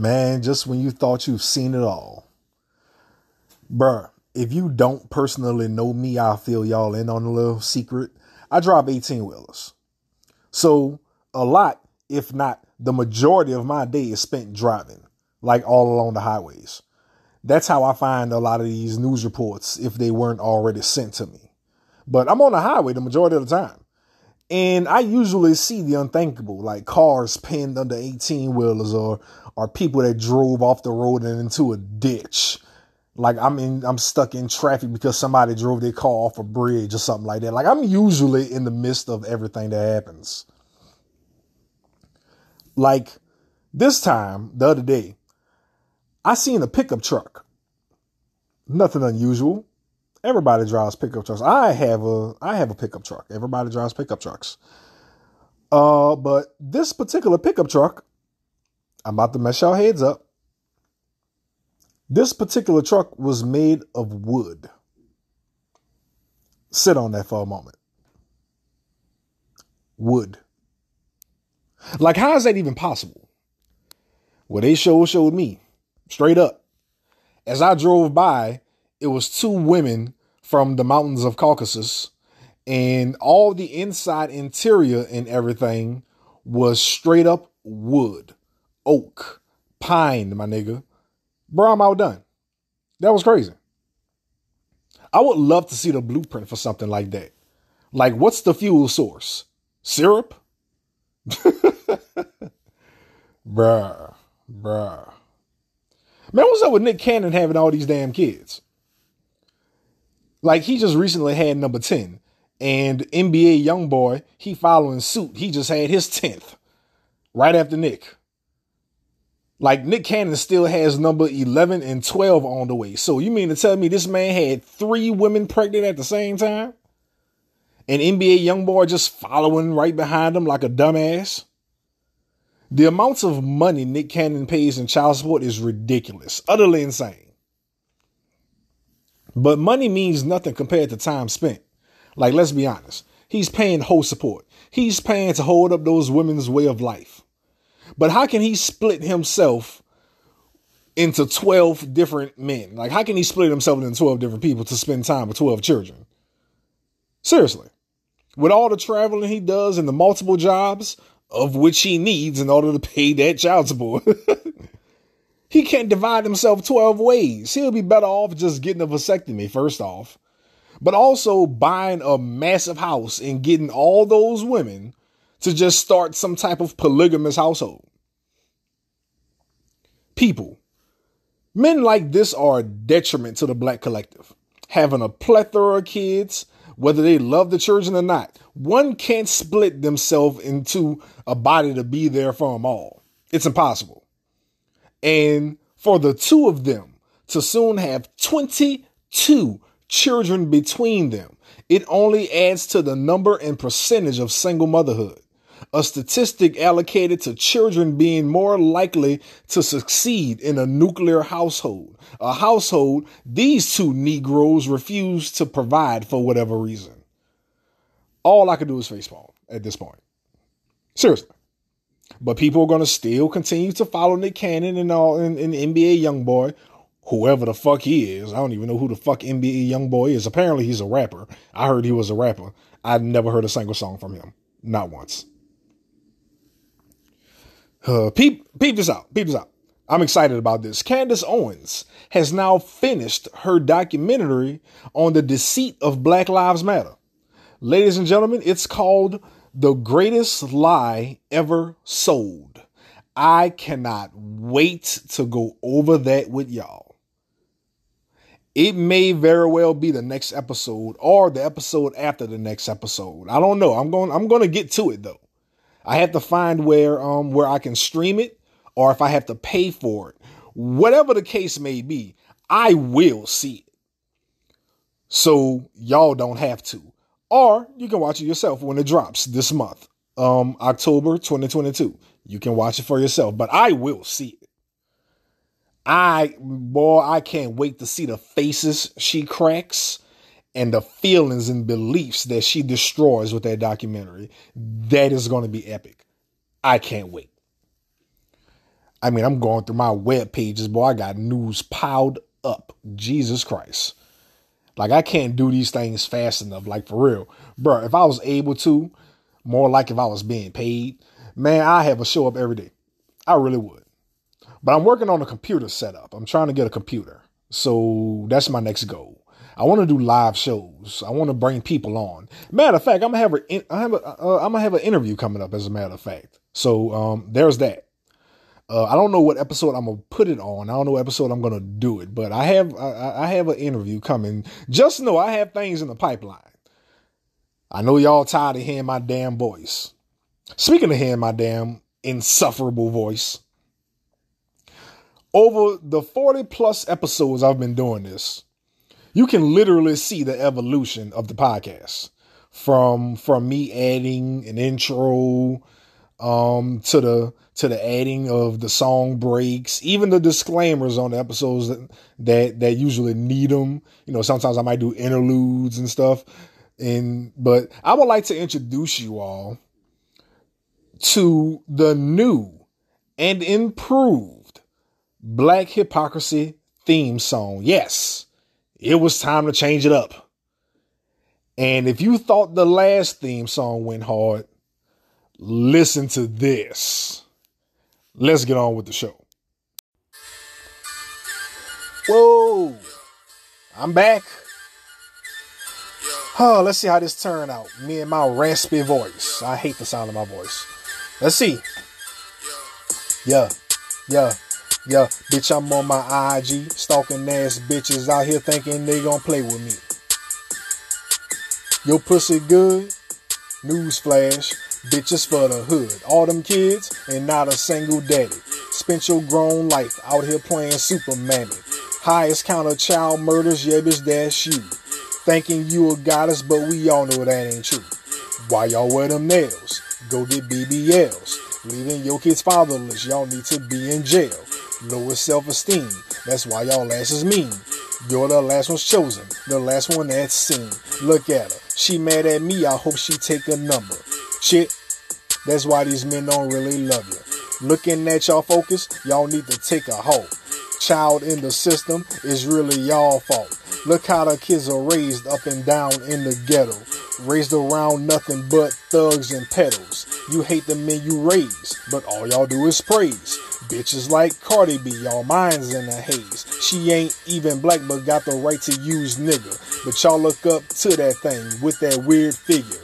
Man, just when you thought you've seen it all. Bruh, if you don't personally know me, I'll fill y'all in on a little secret. I drive 18-wheelers. So a lot, if not the majority of my day is spent driving, like all along the highways. That's how I find a lot of these news reports if they weren't already sent to me. But I'm on the highway the majority of the time. And I usually see the unthinkable, like cars pinned under 18-wheelers or people that drove off the road and into a ditch. Like I'm stuck in traffic because somebody drove their car off a bridge or something like that. Like I'm usually in the midst of everything that happens. Like this time, the other day, I seen a pickup truck. Nothing unusual. Everybody drives pickup trucks. I have a pickup truck. Everybody drives pickup trucks. But this particular pickup truck, I'm about to mess y'all heads up. This particular truck was made of wood. Sit on that for a moment. Wood. Like, how is that even possible? Well, they showed me straight up. As I drove by, it was two women from the mountains of Caucasus, and all the inside interior and everything was straight up wood, oak, pine, my nigga. Bro, I'm outdone. That was crazy. I would love to see the blueprint for something like that. Like, what's the fuel source? Syrup? Bruh. Man, what's up with Nick Cannon having all these damn kids? Like, he just recently had number 10. And NBA YoungBoy, he following suit. He just had his 10th. Right after Nick. Like, Nick Cannon still has number 11 and 12 on the way. So you mean to tell me this man had three women pregnant at the same time? And NBA YoungBoy just following right behind him like a dumbass? The amounts of money Nick Cannon pays in child support is ridiculous. Utterly insane. But money means nothing compared to time spent. Like, let's be honest. He's paying whole support. He's paying to hold up those women's way of life. But how can he split himself into 12 different men? Like, how can he split himself into 12 different people to spend time with 12 children? Seriously. With all the traveling he does and the multiple jobs, of which he needs in order to pay that child support. He can't divide himself 12 ways. He'll be better off just getting a vasectomy, first off. But also buying a massive house and getting all those women to just start some type of polygamous household. People. Men like this are a detriment to the black collective. Having a plethora of kids, whether they love the children or not. One can't split themselves into a body to be there for them all. It's impossible. And for the two of them to soon have 22 children between them, it only adds to the number and percentage of single motherhood, a statistic allocated to children being more likely to succeed in a nuclear household, a household these two Negroes refuse to provide for whatever reason. All I could do is facepalm at this point. Seriously. But people are going to still continue to follow Nick Cannon and NBA YoungBoy, whoever the fuck he is. I don't even know who the fuck NBA YoungBoy is. Apparently he's a rapper. I heard he was a rapper. I never heard a single song from him. Not once. Peep this out. I'm excited about this. Candace Owens has now finished her documentary on the deceit of Black Lives Matter. Ladies and gentlemen, it's called The Greatest Lie Ever Sold. I cannot wait to go over that with y'all. It may very well be the next episode or the episode after the next episode. I don't know. I'm going to get to it though. I have to find where I can stream it or if I have to pay for it. Whatever the case may be, I will see it. So y'all don't have to. Or you can watch it yourself when it drops this month, October 2022. You can watch it for yourself, but I will see it. I can't wait to see the faces she cracks and the feelings and beliefs that she destroys with that documentary. That is going to be epic. I can't wait. I mean, I'm going through my web pages, boy. I got news piled up. Jesus Christ. Like, I can't do these things fast enough. Like, for real. Bro, if I was able to, more like if I was being paid, man, I have a show up every day. I really would. But I'm working on a computer setup. I'm trying to get a computer. So that's my next goal. I want to do live shows. I want to bring people on. Matter of fact, I'm gonna have an interview coming up, as a matter of fact. So there's that. I don't know what episode I'm gonna put it on. I don't know what episode I'm gonna do it, but I have an interview coming. Just know I have things in the pipeline. I know y'all tired of hearing my damn voice. Speaking of hearing my damn insufferable voice, over the 40 plus episodes I've been doing this, you can literally see the evolution of the podcast from me adding an intro, to the adding of the song breaks, even the disclaimers on the episodes that usually need them. You know, sometimes I might do interludes and stuff. But I would like to introduce you all to the new and improved Black Hypocrisy theme song. Yes, it was time to change it up. And if you thought the last theme song went hard, listen to this. Let's get on with the show. Whoa, I'm back. Oh, let's see how this turned out. Me and my raspy voice. I hate the sound of my voice. Let's see. Yeah. Bitch, I'm on my IG. Stalking ass bitches out here thinking they gonna play with me. Your pussy good? Newsflash. Bitches for the hood, all them kids and not a single daddy. Spent your grown life out here playing super mammy. Highest count of child murders, yeah bitch, that's you. Thinking you a goddess, but we all know that ain't true. Why y'all wear them nails? Go get BBLs. Leaving your kids fatherless, y'all need to be in jail. Lowest self-esteem, that's why y'all asses mean. You're the last one's chosen, the last one that's seen. Look at her, she mad at me, I hope she take a number. Shit, that's why these men don't really love you. Looking at y'all focus, y'all need to take a hold. Child in the system is really y'all fault. Look how the kids are raised up and down in the ghetto. Raised around nothing but thugs and peddles. You hate the men you raise, but all y'all do is praise. Bitches like Cardi B, y'all minds in a haze. She ain't even black but got the right to use nigga. But y'all look up to that thing with that weird figure.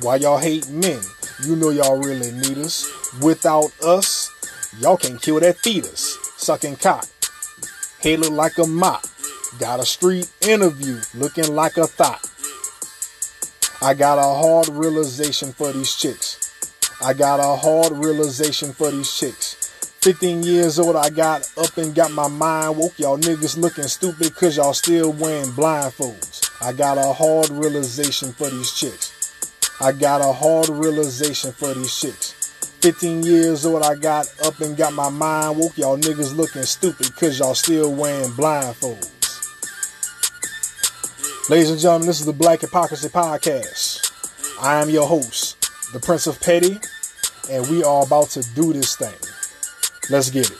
Why y'all hate men? You know y'all really need us. Without us, y'all can kill that fetus. Sucking cock. Head look like a mop. Got a street interview looking like a thot. I got a hard realization for these chicks. 15 years old, I got up and got my mind woke. Y'all niggas looking stupid cause y'all still wearing blindfolds. I got a hard realization for these chicks. 15 years old, I got up and got my mind woke. Y'all niggas looking stupid cause y'all still wearing blindfolds. Ladies and gentlemen, this is the Black Hypocrisy Podcast. I am your host, the Prince of Petty, and we are about to do this thing. Let's get it.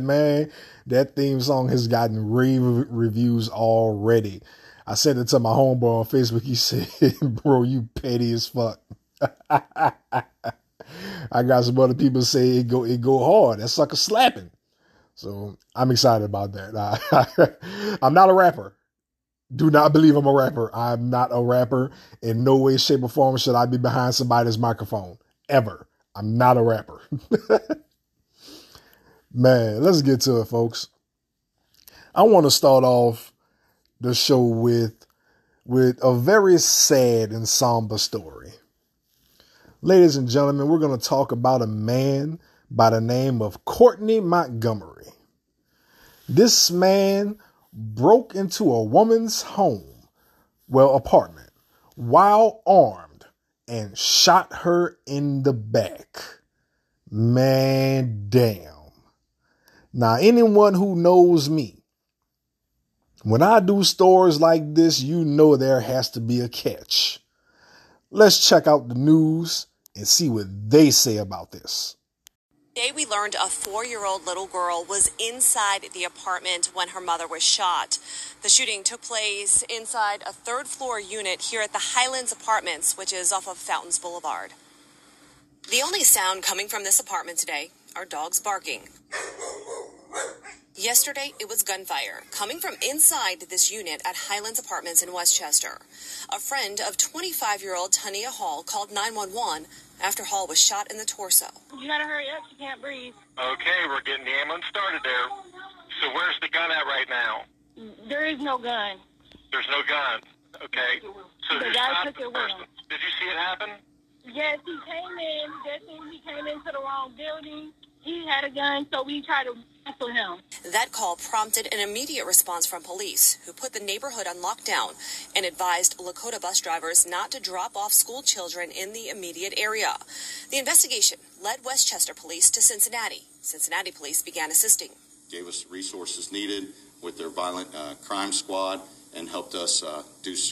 Man, that theme song has gotten rave reviews already. I sent it to my homeboy on Facebook. He said, bro, you petty as fuck. I got some other people say it go hard. That sucker slapping. So I'm excited about that. I'm not a rapper. Do not believe I'm a rapper. I'm not a rapper. In no way, shape, or form should I be behind somebody's microphone. Ever. I'm not a rapper. Man, let's get to it, folks. I want to start off the show with a very sad and somber story. Ladies and gentlemen, we're going to talk about a man by the name of Courtney Montgomery. This man broke into a woman's apartment, while armed, and shot her in the back. Man, damn. Now, anyone who knows me When I do stories like this, you know there has to be a catch. Let's check out the news and see what they say about this. Today we learned a 4-year-old little girl was inside the apartment when her mother was shot. The shooting took place inside a 3rd floor unit here at the Highlands Apartments, which is off of Fountains Boulevard. The only sound coming from this apartment today are dogs barking. Yesterday, it was gunfire coming from inside this unit at Highlands Apartments in Westchester. A friend of 25-year-old Tania Hall called 911 after Hall was shot in the torso. You gotta hurry up, she can't breathe. Okay, we're getting the ambulance started there. So where's the gun at right now? There is no gun. There's no gun. Okay. So the guy took it with him. Did you see it happen? Yes, he came in. That's when he came into the wrong building. He had a gun, so we tried to wrestle him. That call prompted an immediate response from police, who put the neighborhood on lockdown and advised Lakota bus drivers not to drop off school children in the immediate area. The investigation led Westchester Police to Cincinnati. Cincinnati Police began assisting. Gave us resources needed with their violent crime squad and helped us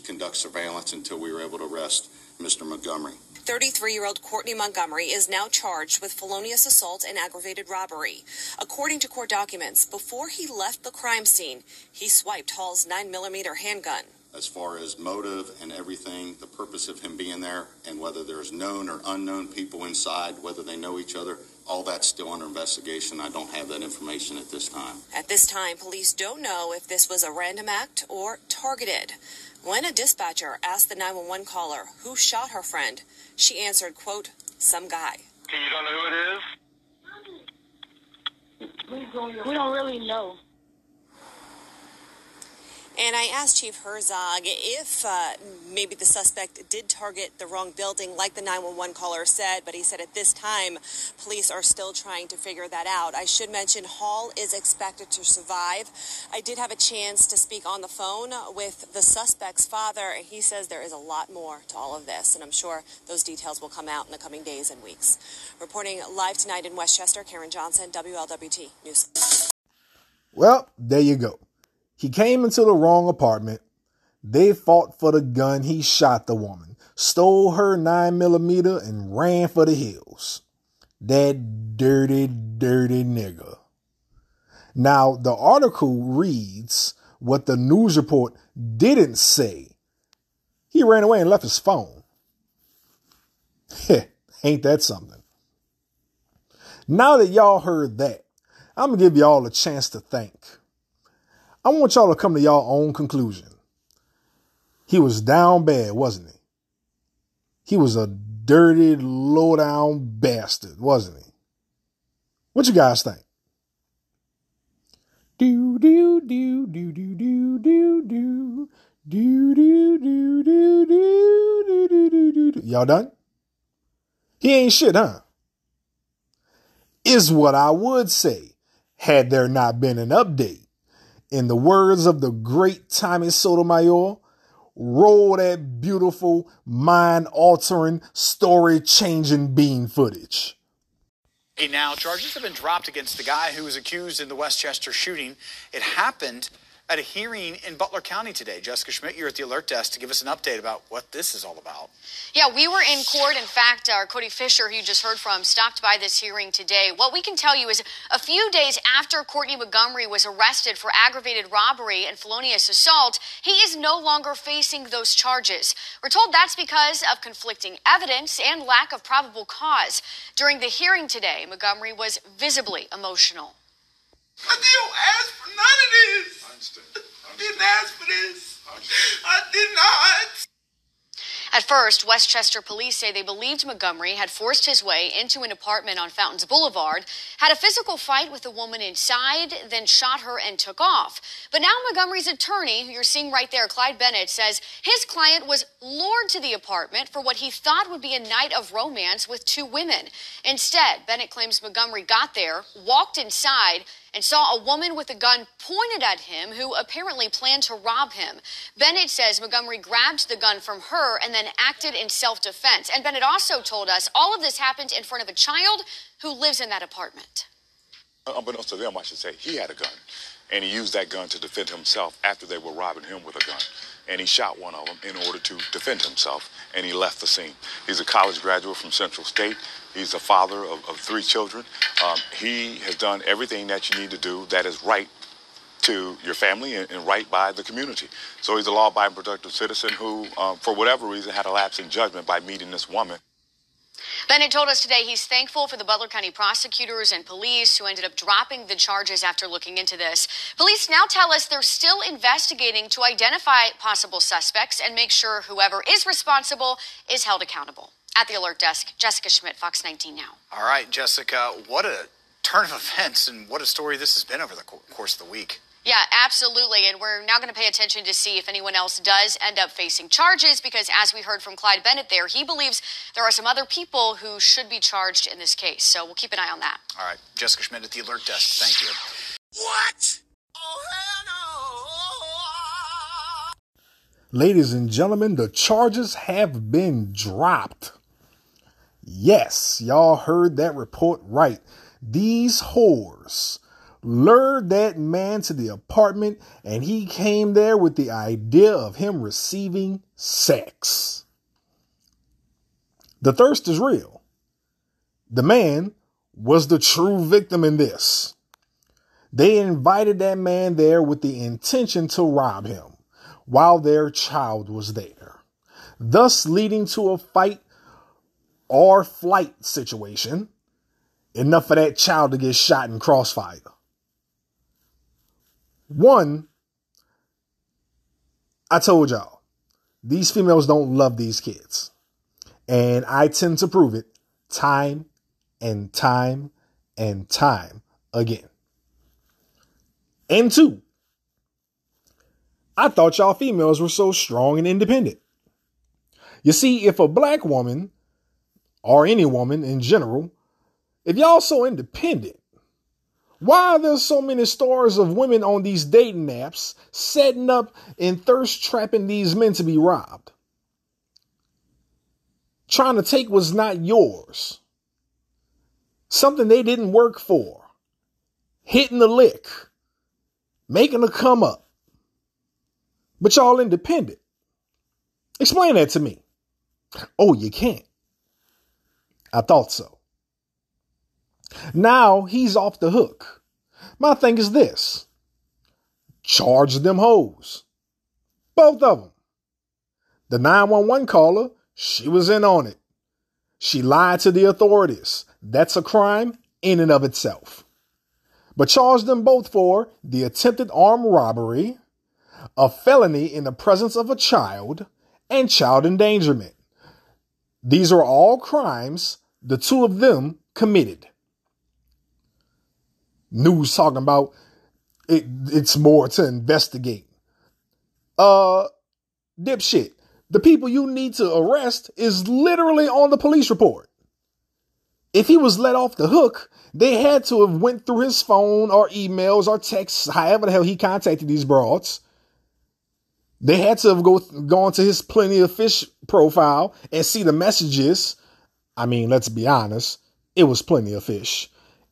conduct surveillance until we were able to arrest Mr. Montgomery. 33-year-old Courtney Montgomery is now charged with felonious assault and aggravated robbery. According to court documents, before he left the crime scene, he swiped Hall's 9mm handgun. As far as motive and everything, the purpose of him being there, and whether there's known or unknown people inside, whether they know each other, all that's still under investigation. I don't have that information at this time. At this time, police don't know if this was a random act or targeted. When a dispatcher asked the 911 caller who shot her friend, she answered, quote, some guy. You don't know who it is? We don't really know. And I asked Chief Herzog if maybe the suspect did target the wrong building like the 911 caller said, but he said at this time, police are still trying to figure that out. I should mention Hall is expected to survive. I did have a chance to speak on the phone with the suspect's father, and he says there is a lot more to all of this, and I'm sure those details will come out in the coming days and weeks. Reporting live tonight in Westchester, Karen Johnson, WLWT News. Well, there you go. He came into the wrong apartment. They fought for the gun. He shot the woman, stole her 9mm, and ran for the hills. That dirty, dirty nigga. Now, the article reads what the news report didn't say. He ran away and left his phone. Heh, ain't that something? Now that y'all heard that, I'm going to give y'all a chance to think. I want y'all to come to y'all own conclusion. He was down bad, wasn't he? He was a dirty, low-down bastard, wasn't he? What you guys think? Do do do do do do do do do do do do do do do do do. Y'all done? He ain't shit, huh? Is what I would say had there not been an update. In the words of the great Tommy Sotomayor, roll that beautiful, mind-altering, story-changing bean footage. Hey, now, charges have been dropped against the guy who was accused in the Westchester shooting. It happened at a hearing in Butler County today. Jessica Schmidt, you're at the alert desk to give us an update about what this is all about. Yeah, we were in court. In fact, our Cody Fisher, who you just heard from, stopped by this hearing today. What we can tell you is a few days after Courtney Montgomery was arrested for aggravated robbery and felonious assault, he is no longer facing those charges. We're told that's because of conflicting evidence and lack of probable cause. During the hearing today, Montgomery was visibly emotional. I didn't ask for none of this. I didn't ask for this. I did not. At first, Westchester police say they believed Montgomery had forced his way into an apartment on Fountains Boulevard, had a physical fight with a woman inside, then shot her and took off. But now Montgomery's attorney, who you're seeing right there, Clyde Bennett, says his client was lured to the apartment for what he thought would be a night of romance with two women. Instead, Bennett claims Montgomery got there, walked inside, and saw a woman with a gun pointed at him who apparently planned to rob him. Bennett says Montgomery grabbed the gun from her and then acted in self-defense. And Bennett also told us all of this happened in front of a child who lives in that apartment. Unbeknownst to them, I should say, he had a gun. and he used that gun to defend himself after they were robbing him with a gun. And he shot one of them in order to defend himself, and he left the scene. He's a college graduate from Central State. He's a father of three children. He has done everything that you need to do that is right to your family and right by the community. So he's a law-abiding, productive citizen who, for whatever reason, had a lapse in judgment by meeting this woman. Bennett told us today he's thankful for the Butler County prosecutors and police who ended up dropping the charges after looking into this. Police now tell us they're still investigating to identify possible suspects and make sure whoever is responsible is held accountable. At the Alert Desk, Jessica Schmidt, Fox 19 Now. All right, Jessica, what a turn of events and what a story this has been over the course of the week. Yeah, absolutely. And we're now going to pay attention to see if anyone else does end up facing charges, because as we heard from Clyde Bennett there, he believes there are some other people who should be charged in this case. So we'll keep an eye on that. All right. Jessica Schmidt at the Alert Desk. Thank you. What? Oh, hell no. Ladies and gentlemen, the charges have been dropped. Yes, y'all heard that report right. These whores lured that man to the apartment, and he came there with the idea of him receiving sex. The thirst is real. The man was the true victim in this. They invited that man there with the intention to rob him while their child was there, thus leading to a fight or flight situation, enough for that child to get shot in crossfire. One, I told y'all, these females don't love these kids. And I tend to prove it time and time and time again. And two, I thought y'all females were so strong and independent. You see, if a black woman, or any woman in general, if y'all so independent, why are there so many stories of women on these dating apps setting up and thirst trapping these men to be robbed? Trying to take what's not yours. Something they didn't work for. Hitting the lick. Making a come up. But y'all independent. Explain that to me. Oh, you can't. I thought so. Now he's off the hook. My thing is this. Charge them hoes. Both of them. The 911 caller, she was in on it. She lied to the authorities. That's a crime in and of itself. But charge them both for the attempted armed robbery, a felony in the presence of a child, and child endangerment. These are all crimes the two of them committed. News talking about it's more to investigate. Dipshit. The people you need to arrest is literally on the police report. If he was let off the hook, they had to have went through his phone or emails or texts, however the hell he contacted these broads. They had to have gone to his Plenty of Fish profile and see the messages. I mean, let's be honest. It was Plenty of Fish.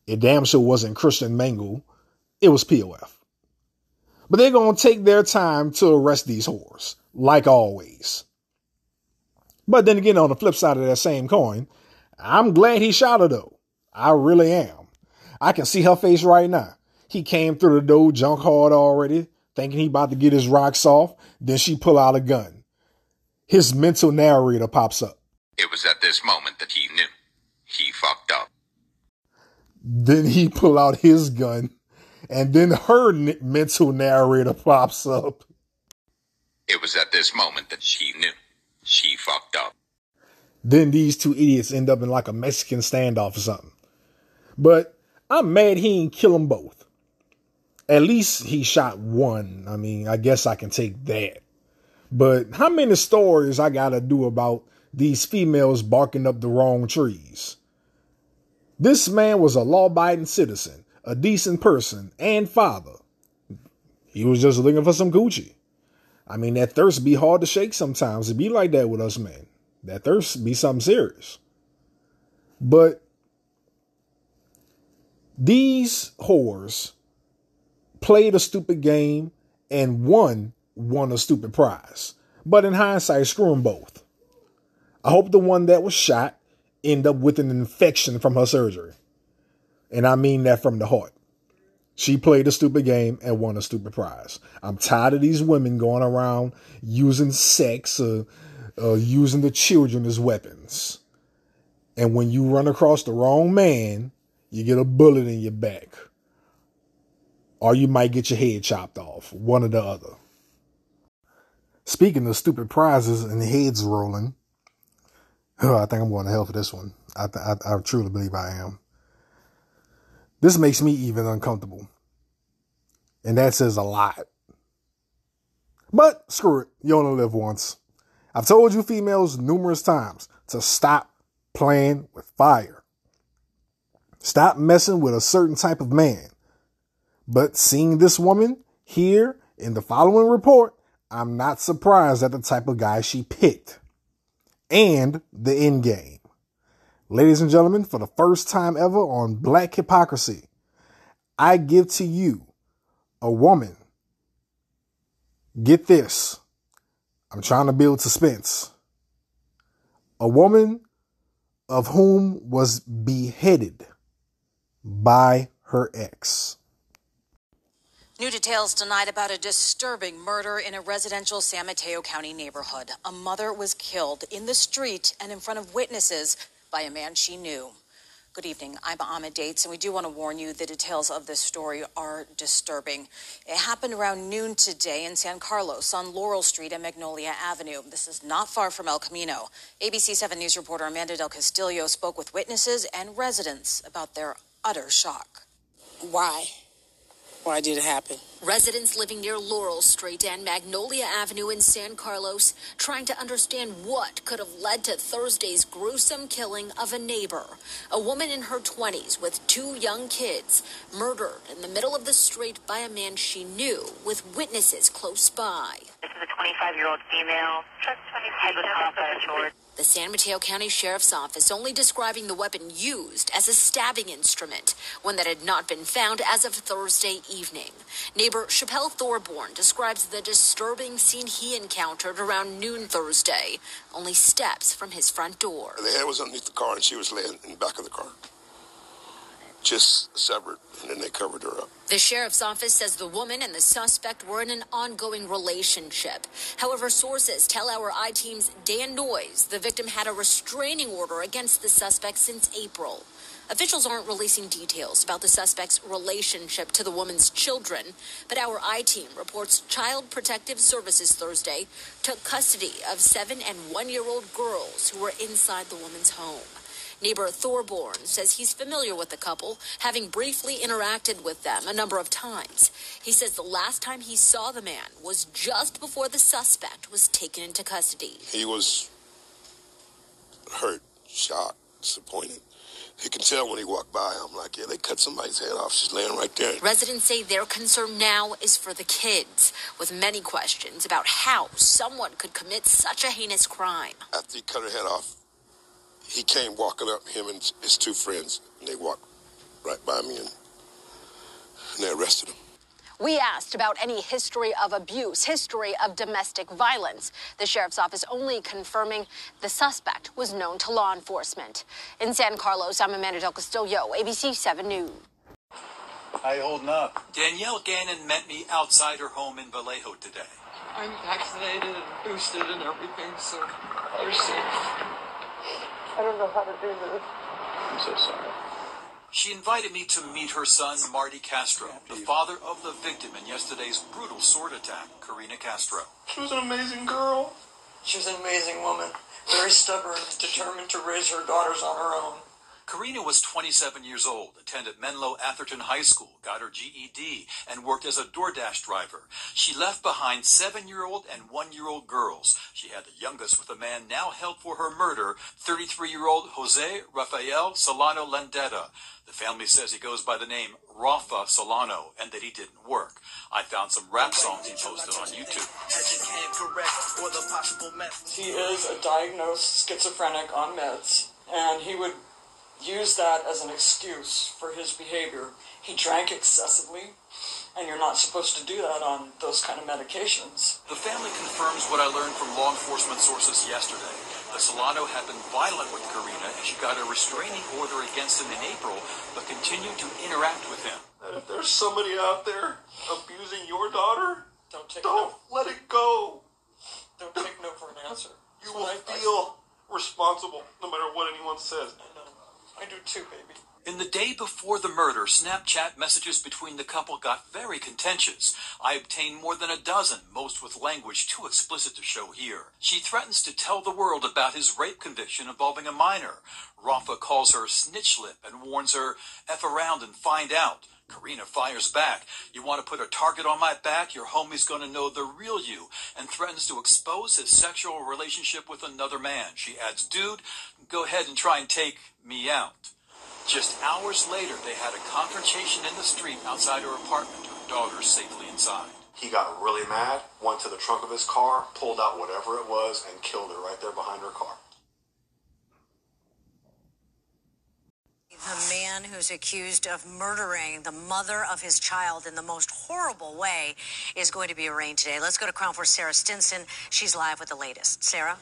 It damn sure wasn't Christian Mangle. It was POF. But they're going to take their time to arrest these whores, like always. But then again, on the flip side of that same coin, I'm glad he shot her, though. I really am. I can see her face right now. He came through the door, junk hard already, thinking he about to get his rocks off. Then she pull out a gun. His mental narrator pops up. It was at this moment that he knew. He fucked up. Then he pull out his gun, and then her mental narrator pops up. It was at this moment that she knew. She fucked up. Then these two idiots end up in like a Mexican standoff or something. But I'm mad he ain't kill them both. At least he shot one. I mean, I guess I can take that. But how many stories I gotta do about these females barking up the wrong trees? This man was a law-abiding citizen, a decent person, and father. He was just looking for some Gucci. I mean, that thirst be hard to shake sometimes. It be like that with us, man. That thirst be something serious. But these whores played a stupid game, and won a stupid prize. But in hindsight, screw them both. I hope the one that was shot ended up with an infection from her surgery. And I mean that from the heart. She played a stupid game and won a stupid prize. I'm tired of these women going around using sex or using the children as weapons. And when you run across the wrong man, you get a bullet in your back. Or you might get your head chopped off. One or the other. Speaking of stupid prizes and heads rolling. I think I'm going to hell for this one. I truly believe I am. This makes me even uncomfortable. And that says a lot. But screw it. You only live once. I've told you females numerous times to stop playing with fire. Stop messing with a certain type of man. But seeing this woman here in the following report, I'm not surprised at the type of guy she picked. And the end game. Ladies and gentlemen, for the first time ever on Black Hypocrisy, I give to you a woman. Get this. I'm trying to build suspense. A woman of whom was beheaded by her ex. New details tonight about a disturbing murder in a residential San Mateo County neighborhood. A mother was killed in the street and in front of witnesses by a man she knew. Good evening, I'm Ahmed Dates, and we do want to warn you the details of this story are disturbing. It happened around noon today in San Carlos on Laurel Street and Magnolia Avenue. This is not far from El Camino. ABC 7 News reporter Amanda Del Castillo spoke with witnesses and residents about their utter shock. Why? Why did it happen? Residents living near Laurel Street and Magnolia Avenue in San Carlos trying to understand what could have led to Thursday's gruesome killing of a neighbor. A woman in her 20s with two young kids murdered in the middle of the street by a man she knew with witnesses close by. This is a 25-year-old female. Head was cut off by a sword. The San Mateo County Sheriff's Office only describing the weapon used as a stabbing instrument, one that had not been found as of Thursday evening. Neighbor Chappelle Thorborn describes the disturbing scene he encountered around noon Thursday, only steps from his front door. The head was underneath the car and she was laying in the back of the car. Just severed, and then they covered her up. The sheriff's office says the woman and the suspect were in an ongoing relationship. However, sources tell our I-team's Dan Noyes the victim had a restraining order against the suspect since April. Officials aren't releasing details about the suspect's relationship to the woman's children, but our I-team reports Child Protective Services Thursday took custody of 7- and 1-year-old girls who were inside the woman's home. Neighbor Thorborn says he's familiar with the couple, having briefly interacted with them a number of times. He says the last time he saw the man was just before the suspect was taken into custody. He was hurt, shocked, disappointed. You can tell when he walked by, I'm like, yeah, they cut somebody's head off. She's laying right there. Residents say their concern now is for the kids, with many questions about how someone could commit such a heinous crime. After he cut her head off, he came walking up, him and his two friends, and they walked right by me, and they arrested him. We asked about any history of abuse, history of domestic violence. The sheriff's office only confirming the suspect was known to law enforcement. In San Carlos, I'm Amanda Del Castillo, ABC 7 News. How you holding up? Danielle Gannon met me outside her home in Vallejo today. I'm vaccinated and boosted and everything, so you're safe. I don't know how to do this. I'm so sorry. She invited me to meet her son, Marty Castro, the father of the victim in yesterday's brutal sword attack, Karina Castro. She was an amazing girl. She was an amazing woman, very stubborn, determined to raise her daughters on her own. Karina was 27 years old, attended Menlo Atherton High School, got her GED, and worked as a DoorDash driver. She left behind 7-year-old and 1-year-old girls. She had the youngest with a man now held for her murder, 33-year-old Jose Rafael Solano Landeta. The family says he goes by the name Rafa Solano and that he didn't work. I found some rap songs he posted on YouTube. He is a diagnosed schizophrenic on meds, and he would use that as an excuse for his behavior. He drank excessively and you're not supposed to do that on those kind of medications. The family confirms what I learned from law enforcement sources yesterday. The Solano had been violent with Karina, and she got a restraining order against him in April, but continued to interact with him. And if there's somebody out there abusing your daughter, don't let it go. Don't take no for an answer. You will feel responsible no matter what anyone says. I know. I do too, baby. In the day before the murder, Snapchat messages between the couple got very contentious. I obtained more than a dozen, most with language too explicit to show here. She threatens to tell the world about his rape conviction involving a minor. Rafa calls her snitchlip and warns her, F around and find out. Karina fires back. You want to put a target on my back? Your homie's going to know the real you, and threatens to expose his sexual relationship with another man. She adds, dude, go ahead and try and take me out. Just hours later, they had a confrontation in the street outside her apartment, her daughter safely inside. He got really mad, went to the trunk of his car, pulled out whatever it was, and killed her right there behind her car. The man who's accused of murdering the mother of his child in the most horrible way is going to be arraigned today. Let's go to Crown for Sarah Stinson. She's live with the latest. Sarah?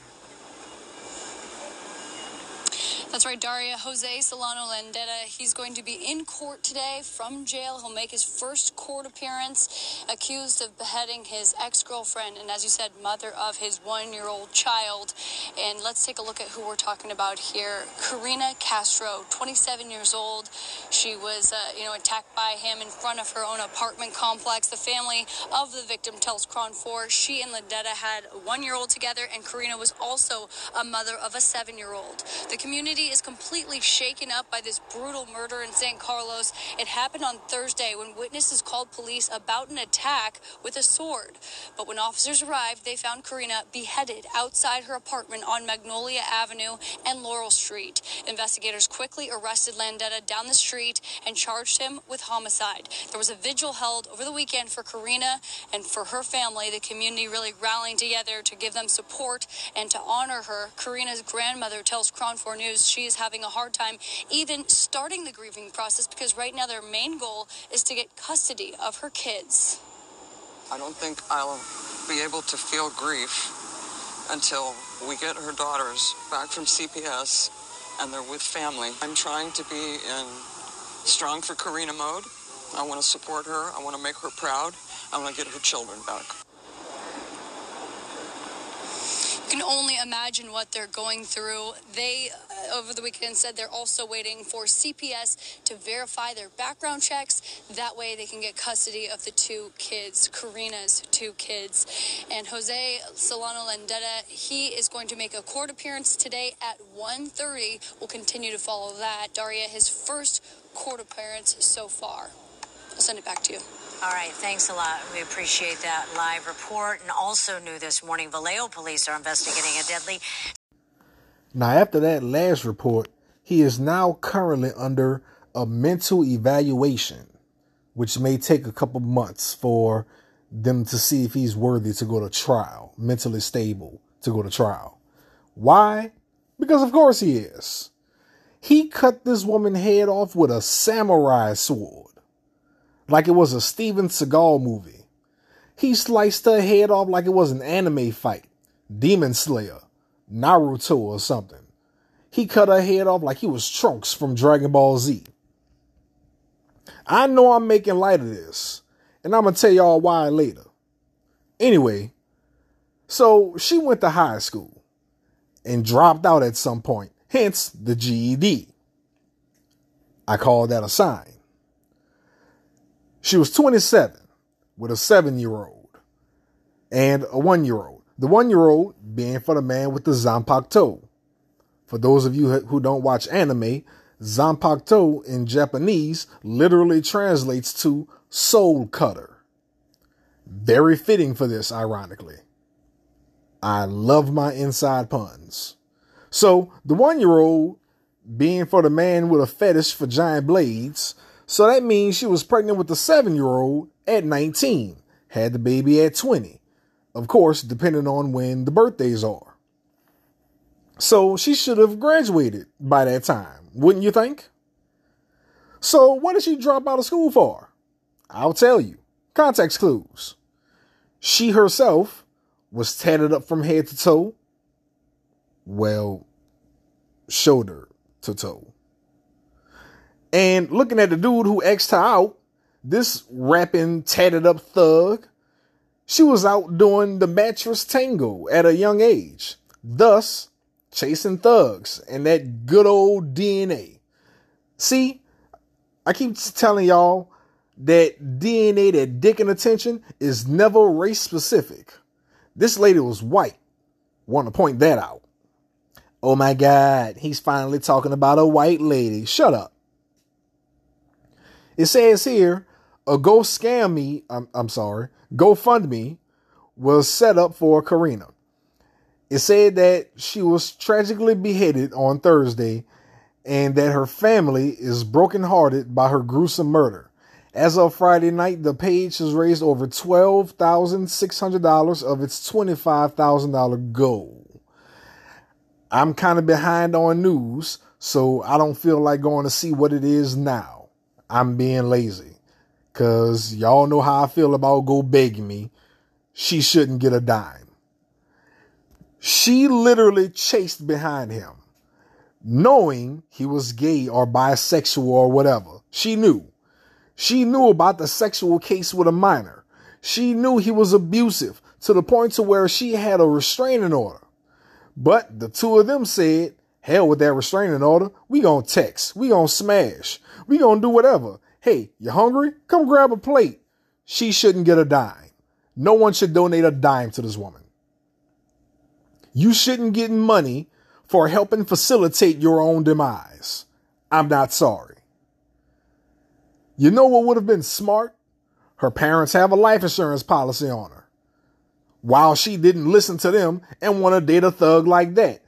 That's right, Daria. Jose Solano Landeta, he's going to be in court today from jail. He'll make his first court appearance, accused of beheading his ex-girlfriend and, as you said, mother of his one-year-old child. And let's take a look at who we're talking about here. Karina Castro, 27 years old. She was, attacked by him in front of her own apartment complex. The family of the victim tells Crown 4 she and Landeta had a one-year-old together, and Karina was also a mother of a seven-year-old. The community is completely shaken up by this brutal murder in San Carlos. It happened on Thursday when witnesses called police about an attack with a sword. But when officers arrived, they found Karina beheaded outside her apartment on Magnolia Avenue and Laurel Street. Investigators quickly arrested Landeta down the street and charged him with homicide. There was a vigil held over the weekend for Karina and for her family, the community really rallying together to give them support and to honor her. Karina's grandmother tells Crown 4 News she is having a hard time even starting the grieving process because right now their main goal is to get custody of her kids. I don't think I'll be able to feel grief until we get her daughters back from CPS and they're with family. I'm trying to be in strong for Karina mode. I want to support her. I want to make her proud. I want to get her children back. You can only imagine what they're going through. They, over the weekend, said they're also waiting for CPS to verify their background checks. That way they can get custody of the two kids, Karina's two kids. And Jose Solano Landeta, he is going to make a court appearance today at 1:30. We'll continue to follow that. Daria, his first court appearance so far. I'll send it back to you. All right, thanks a lot. We appreciate that live report. And also new this morning, Vallejo police are investigating a deadly... Now, after that last report, he is now currently under a mental evaluation, which may take a couple months for them to see if he's worthy to go to trial, mentally stable to go to trial. Why? Because of course he is. He cut this woman's head off with a samurai sword. Like it was a Steven Seagal movie. He sliced her head off like it was an anime fight. Demon Slayer. Naruto or something. He cut her head off like he was Trunks from Dragon Ball Z. I know I'm making light of this. And I'm going to tell y'all why later. Anyway. So she went to high school. And dropped out at some point. Hence the GED. I call that a sign. She was 27 with a seven-year-old and a one-year-old. The one-year-old being for the man with the zanpakuto. For those of you who don't watch anime, zanpakuto in Japanese literally translates to soul cutter. Very fitting for this, ironically. I love my inside puns. So the one-year-old being for the man with a fetish for giant blades. So that means she was pregnant with the seven-year-old at 19, had the baby at 20. Of course, depending on when the birthdays are. So she should have graduated by that time, wouldn't you think? So what did she drop out of school for? I'll tell you. Context clues. She herself was tatted up from head to toe. Well, shoulder to toe. And looking at the dude who X'd her out, this rapping, tatted up thug, she was out doing the mattress tango at a young age, thus chasing thugs and that good old DNA. See, I keep telling y'all that DNA, that dick and attention, is never race specific. This lady was white. Want to point that out. Oh my God, he's finally talking about a white lady. Shut up. It says here, a GoFundMe was set up for Karina. It said that she was tragically beheaded on Thursday and that her family is brokenhearted by her gruesome murder. As of Friday night, the page has raised over $12,600 of its $25,000 goal. I'm kind of behind on news, so I don't feel like going to see what it is now. I'm being lazy, because y'all know how I feel about go begging me. She shouldn't get a dime. She literally chased behind him, knowing he was gay or bisexual or whatever. She knew. She knew about the sexual case with a minor. She knew he was abusive to the point to where she had a restraining order. But the two of them said, hell with that restraining order. We gonna text. We gonna smash. We gonna do whatever. Hey, you hungry? Come grab a plate. She shouldn't get a dime. No one should donate a dime to this woman. You shouldn't get money for helping facilitate your own demise. I'm not sorry. You know what would have been smart? Her parents have a life insurance policy on her. While she didn't listen to them and want to date a thug like that,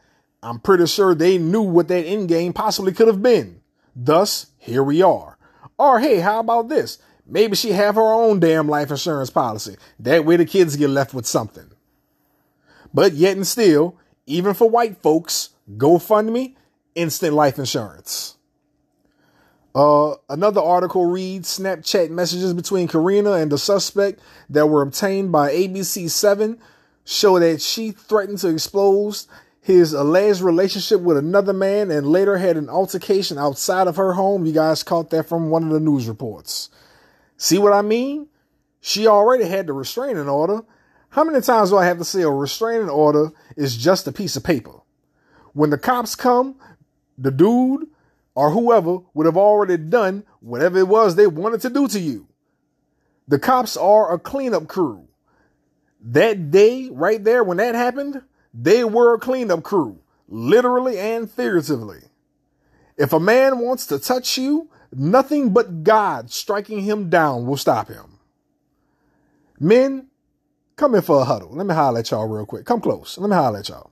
I'm pretty sure they knew what that end game possibly could have been. Thus, here we are. Or hey, how about this? Maybe she have her own damn life insurance policy. That way the kids get left with something. But yet and still, even for white folks, GoFundMe, instant life insurance. Another article reads, Snapchat messages between Karina and the suspect that were obtained by ABC7 show that she threatened to expose his alleged relationship with another man and later had an altercation outside of her home. You guys caught that from one of the news reports. See what I mean? She already had the restraining order. How many times do I have to say a restraining order is just a piece of paper? When the cops come, the dude or whoever would have already done whatever it was they wanted to do to you. The cops are a cleanup crew. That day right there, when that happened, they were a cleanup crew, literally and figuratively. If a man wants to touch you, nothing but God striking him down will stop him. Men, come in for a huddle. Let me holler at y'all real quick. Come close. Let me holler at y'all.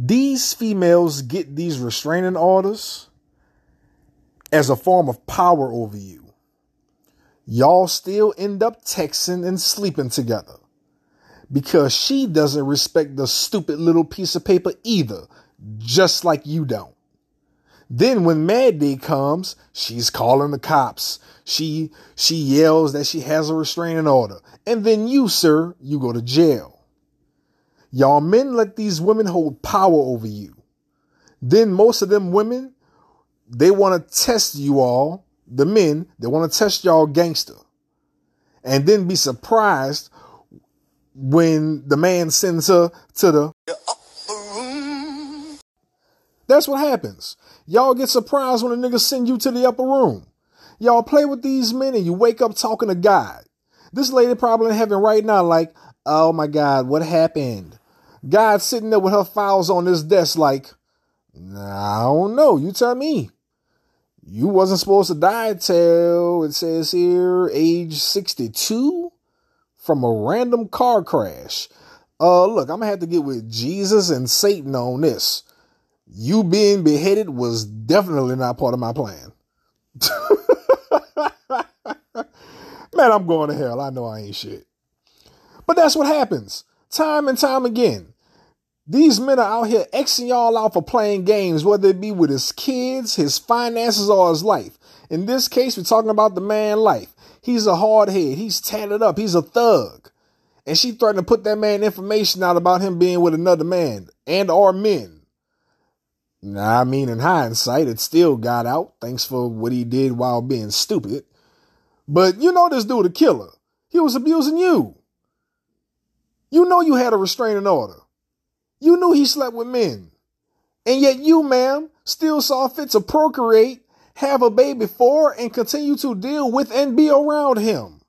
These females get these restraining orders as a form of power over you. Y'all still end up texting and sleeping together because she doesn't respect the stupid little piece of paper either, just like you don't. Then when Mad Day comes, she's calling the cops. She yells that she has a restraining order. And then you, sir, you go to jail. Y'all men let these women hold power over you. Then most of them women, they want to test you all. The men, they want to test y'all gangster. And then be surprised when the man sends her to the upper room. That's what happens. Y'all get surprised when a nigga send you to the upper room. Y'all play with these men and you wake up talking to God. This lady probably in heaven right now like, oh my God, what happened? God's sitting there with her files on his desk like, nah, I don't know. You tell me. You wasn't supposed to die till, it says here, age 62 from a random car crash. Look, I'm going to have to get with Jesus and Satan on this. You being beheaded was definitely not part of my plan. Man, I'm going to hell. I know I ain't shit. But that's what happens time and time again. These men are out here Xing y'all out for playing games, whether it be with his kids, his finances, or his life. In this case, we're talking about the man's life. He's a hardhead. He's tatted up. He's a thug. And she threatened to put that man information out about him being with another man and or men. Now, I mean, in hindsight, it still got out. Thanks for what he did while being stupid. But you know this dude a killer. He was abusing you. You know you had a restraining order. You knew he slept with men. And yet you, ma'am, still saw fit to procreate, have a baby for, and continue to deal with and be around him.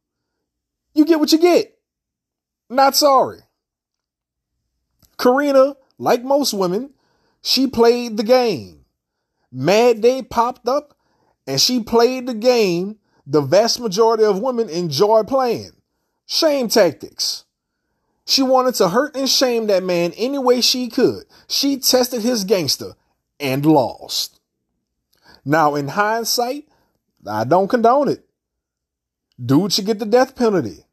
You get what you get. Not sorry. Karina, like most women, she played the game. Mad Day popped up and she played the game the vast majority of women enjoy playing. Shame tactics. She wanted to hurt and shame that man any way she could. She tested his gangster and lost. Now, in hindsight, I don't condone it. Dude should get the death penalty.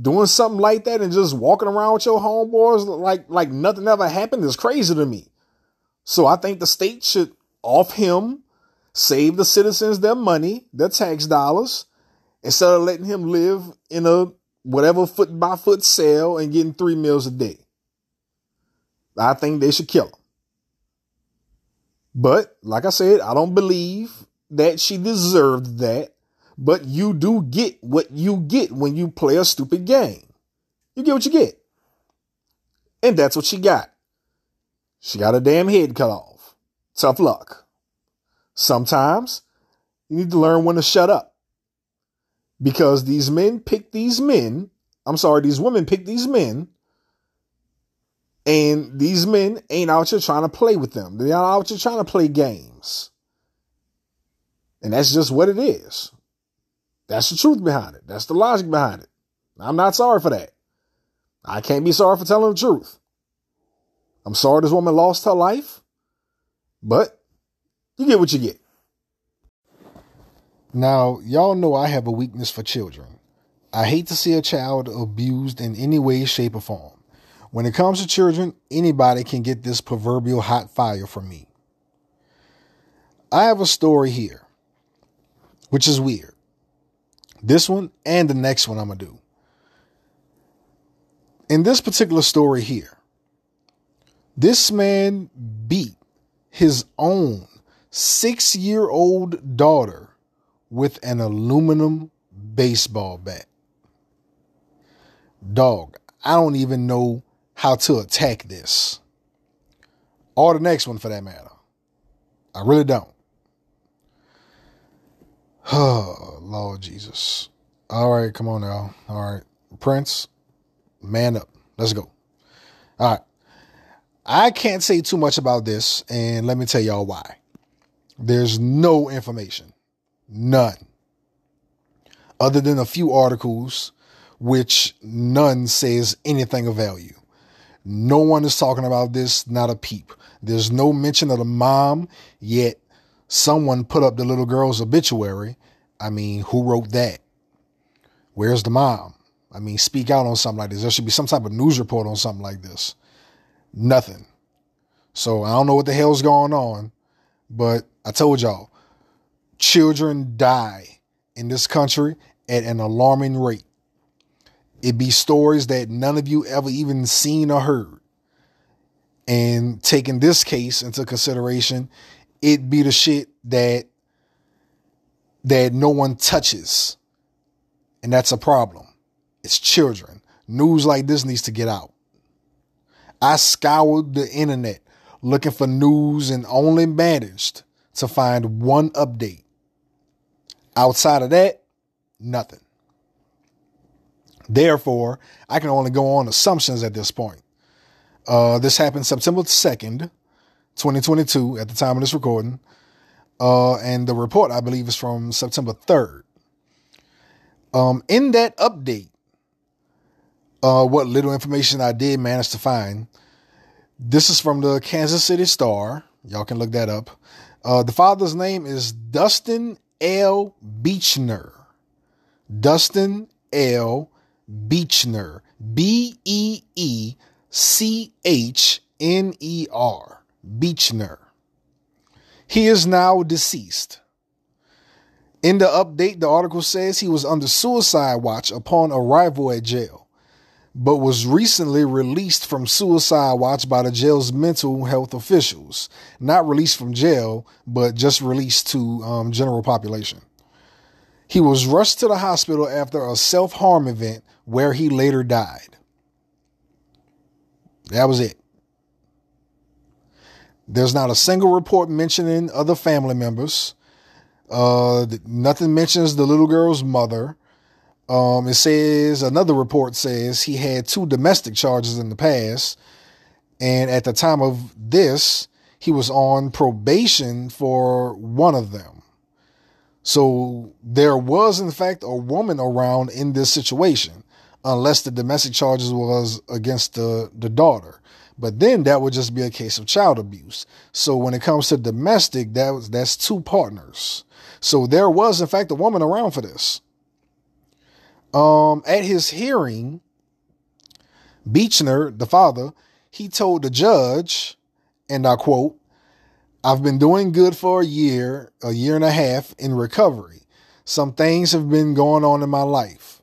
Doing something like that and just walking around with your homeboys like nothing ever happened is crazy to me. So I think the state should off him, save the citizens their money, their tax dollars, instead of letting him live in a whatever foot by foot sale and getting $3 million a day. I think they should kill him. But like I said, I don't believe that she deserved that. But you do get what you get when you play a stupid game. You get what you get. And that's what she got. She got her damn head cut off. Tough luck. Sometimes you need to learn when to shut up. Because these women pick these men, and these men ain't out here trying to play with them. They're not out here trying to play games. And that's just what it is. That's the truth behind it. That's the logic behind it. I'm not sorry for that. I can't be sorry for telling the truth. I'm sorry this woman lost her life, but you get what you get. Now, y'all know I have a weakness for children. I hate to see a child abused in any way, shape, or form. When it comes to children, anybody can get this proverbial hot fire from me. I have a story here, which is weird. This one and the next one I'm going to do. In this particular story here, this man beat his own 6-year-old daughter with an aluminum baseball bat. Dog, I don't even know how to attack this. Or the next one for that matter. I really don't. Oh, Lord Jesus. All right, come on now. All right. Prince, man up. Let's go. All right. I can't say too much about this, and let me tell y'all why. There's no information. None. Other than a few articles, which none says anything of value. No one is talking about this, not a peep. There's no mention of the mom, yet someone put up the little girl's obituary. I mean, who wrote that? Where's the mom? I mean, speak out on something like this. There should be some type of news report on something like this. Nothing. So I don't know what the hell's going on, but I told y'all. Children die in this country at an alarming rate. It be stories that none of you ever even seen or heard. And taking this case into consideration, it be the shit that no one touches. And that's a problem. It's children. News like this needs to get out. I scoured the internet looking for news and only managed to find one update. Outside of that, nothing. Therefore, I can only go on assumptions at this point. This happened September 2nd, 2022, at the time of this recording. And the report, I believe, is from September 3rd. In that update, what little information I did manage to find, this is from the Kansas City Star. Y'all can look that up. The father's name is Dustin L. Beechner. Dustin L. Beechner. B-E-E-C-H-N-E-R. Beechner. He is now deceased. In the update, the article says he was under suicide watch upon arrival at jail, but was recently released from suicide watch by the jail's mental health officials. Not released from jail, but just released to general population. He was rushed to the hospital after a self-harm event where he later died. That was it. There's not a single report mentioning other family members. Nothing mentions the little girl's mother. It says, another report says he had 2 domestic charges in the past. And at the time of this, he was on probation for one of them. So there was, in fact, a woman around in this situation, unless the domestic charges was against the daughter. But then that would just be a case of child abuse. So when it comes to domestic, that's 2 partners. So there was, in fact, a woman around for this. At his hearing, Beechner, the father, he told the judge, and I quote, "I've been doing good for a year and a half in recovery. Some things have been going on in my life,"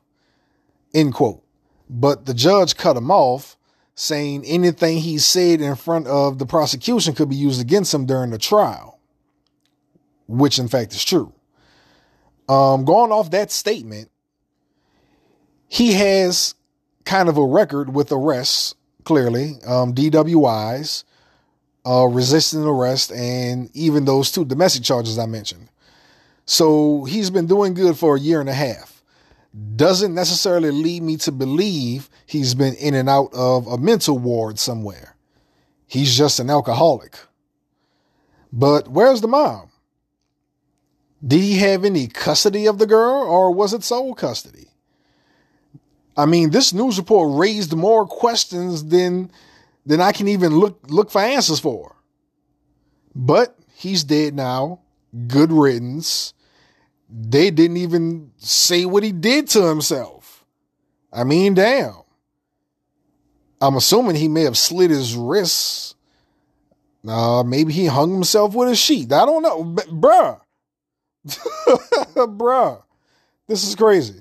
end quote. But the judge cut him off, saying anything he said in front of the prosecution could be used against him during the trial, which in fact is true. Going off that statement, he has kind of a record with arrests, clearly, DWIs, resisting arrest, and even those 2 domestic charges I mentioned. So he's been doing good for a year and a half. Doesn't necessarily lead me to believe he's been in and out of a mental ward somewhere. He's just an alcoholic. But where's the mom? Did he have any custody of the girl, or was it sole custody? I mean, this news report raised more questions than I can even look for answers for. But he's dead now. Good riddance. They didn't even say what he did to himself. I mean, damn. I'm assuming he may have slit his wrists. Maybe he hung himself with a sheet. I don't know. Bruh. Bruh. This is crazy.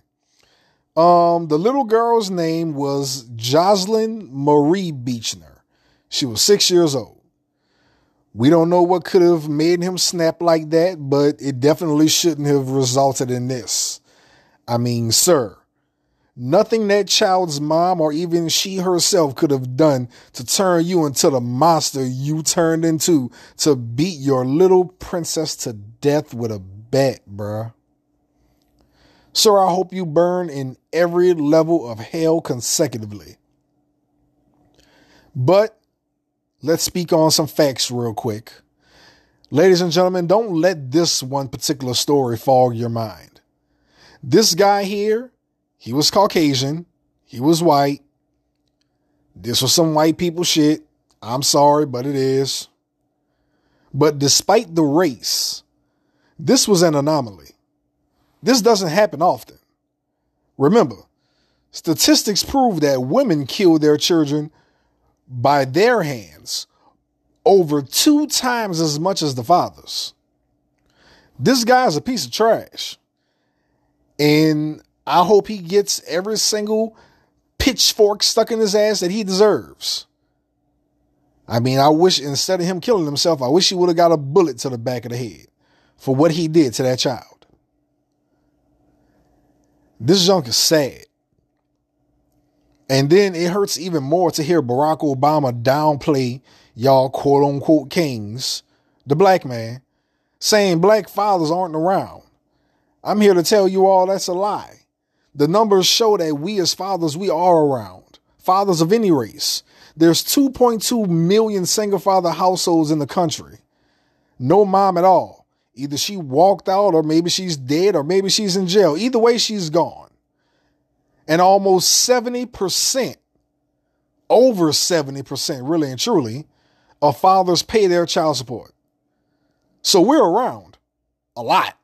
The little girl's name was Jocelyn Marie Beechner. She was 6 years old. We don't know what could have made him snap like that, but it definitely shouldn't have resulted in this. I mean, sir, nothing that child's mom or even she herself could have done to turn you into the monster you turned into to beat your little princess to death with a bat, bruh. Sir, I hope you burn in every level of hell consecutively. But let's speak on some facts real quick. Ladies and gentlemen, don't let this one particular story fog your mind. This guy here, he was Caucasian. He was white. This was some white people shit. I'm sorry, but it is. But despite the race, this was an anomaly. This doesn't happen often. Remember, statistics prove that women kill their children by their hands over 2 times as much as the fathers. This guy's a piece of trash. And I hope he gets every single pitchfork stuck in his ass that he deserves. I mean, I wish instead of him killing himself, I wish he would have got a bullet to the back of the head for what he did to that child. This junk is sad. And then it hurts even more to hear Barack Obama downplay y'all quote unquote kings, the black man, saying black fathers aren't around. I'm here to tell you all that's a lie. The numbers show that we as fathers, we are around. Fathers of any race. There's 2.2 million single father households in the country. No mom at all. Either she walked out, or maybe she's dead, or maybe she's in jail. Either way, she's gone. And almost 70%, over 70%, really and truly, of fathers pay their child support. So we're around a lot.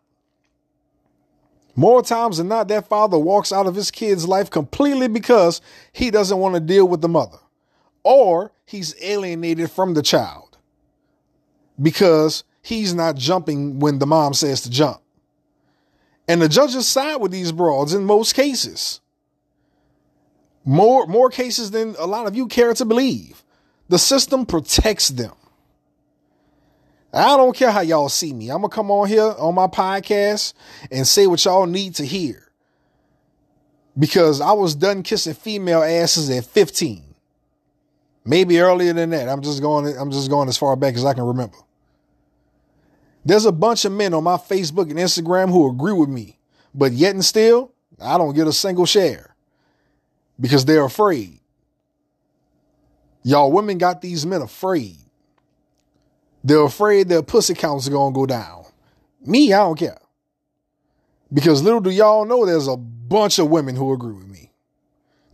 More times than not, that father walks out of his kid's life completely because he doesn't want to deal with the mother, or he's alienated from the child because he's not jumping when the mom says to jump. And the judges side with these broads in most cases. More cases than a lot of you care to believe. The system protects them. I don't care how y'all see me. I'm going to come on here on my podcast and say what y'all need to hear. Because I was done kissing female asses at 15. Maybe earlier than that. I'm just going as far back as I can remember. There's a bunch of men on my Facebook and Instagram who agree with me. But yet and still, I don't get a single share. Because they're afraid. Y'all women got these men afraid. They're afraid their pussy counts are going to go down. Me, I don't care. Because little do y'all know there's a bunch of women who agree with me.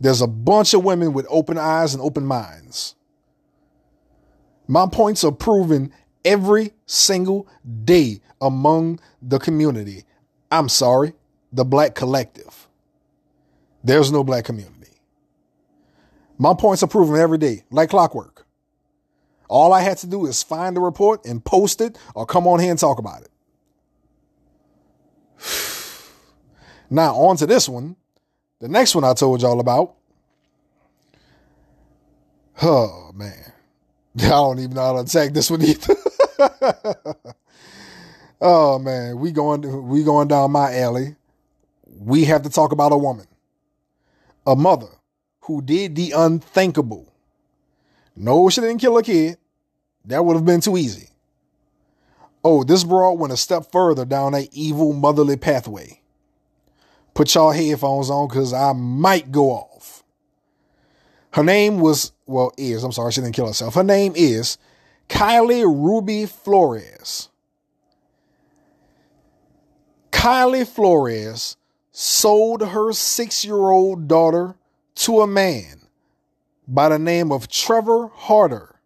There's a bunch of women with open eyes and open minds. My points are proven every single day among the community. I'm sorry, the black collective. There's no black community. My points are proven every day, like clockwork. All I had to do is find the report and post it or come on here and talk about it. Now, on to this one. The next one I told y'all about. Oh, man. I don't even know how to attack this one either. Oh, man. We going down my alley. We have to talk about a woman. A mother who did the unthinkable. No, she didn't kill a kid. That would have been too easy. Oh, this broad went a step further down that evil motherly pathway. Put y'all headphones on because I might go off. Her name is, she didn't kill herself. Her name is Kylie Ruby Flores. Kylie Flores sold her 6-year-old daughter to a man by the name of Trevor Harder.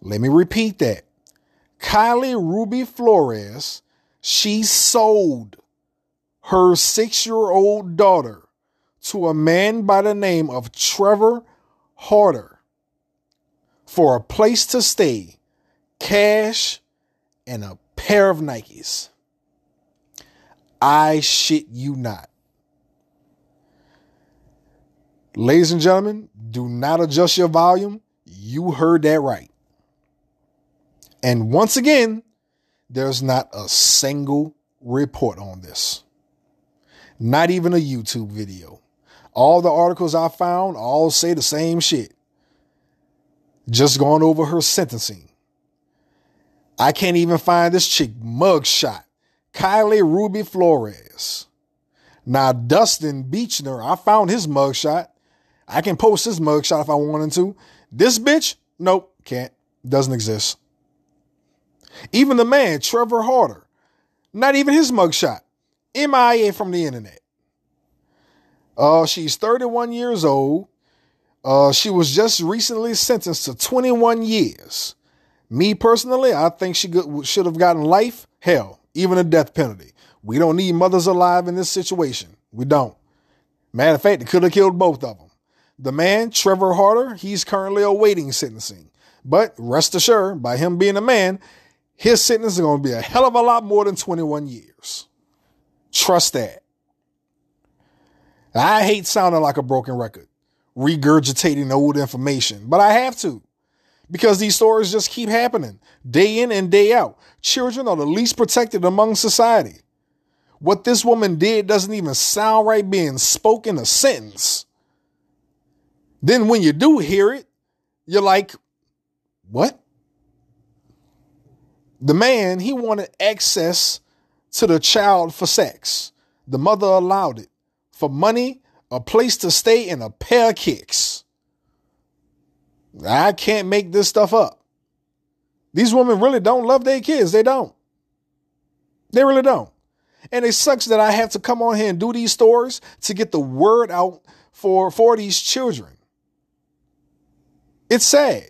Let me repeat that. Kylie Ruby Flores, she sold her 6-year-old daughter to a man by the name of Trevor Harder for a place to stay, cash, and a pair of Nikes. I shit you not. Ladies and gentlemen, do not adjust your volume. You heard that right. And once again, there's not a single report on this. Not even a YouTube video. All the articles I found all say the same shit. Just going over her sentencing. I can't even find this chick mugshot. Kylie Ruby Flores. Now, Dustin Beechner, I found his mugshot. I can post this mugshot if I wanted to. This bitch? Nope, can't. Doesn't exist. Even the man, Trevor Harder. Not even his mugshot. MIA from the internet. She's 31 years old. She was just recently sentenced to 21 years. Me personally, I think she should have gotten life, hell, even a death penalty. We don't need mothers alive in this situation. We don't. Matter of fact, it could have killed both of them. The man, Trevor Harder, he's currently awaiting sentencing. But rest assured, by him being a man, his sentence is going to be a hell of a lot more than 21 years. Trust that. I hate sounding like a broken record, regurgitating old information, but I have to. Because these stories just keep happening, day in and day out. Children are the least protected among society. What this woman did doesn't even sound right being spoken a sentence. Then when you do hear it, you're like, what? The man, he wanted access to the child for sex. The mother allowed it. For money, a place to stay, and a pair of kicks. I can't make this stuff up. These women really don't love their kids. They don't. They really don't. And it sucks that I have to come on here and do these stories to get the word out for these children. It's sad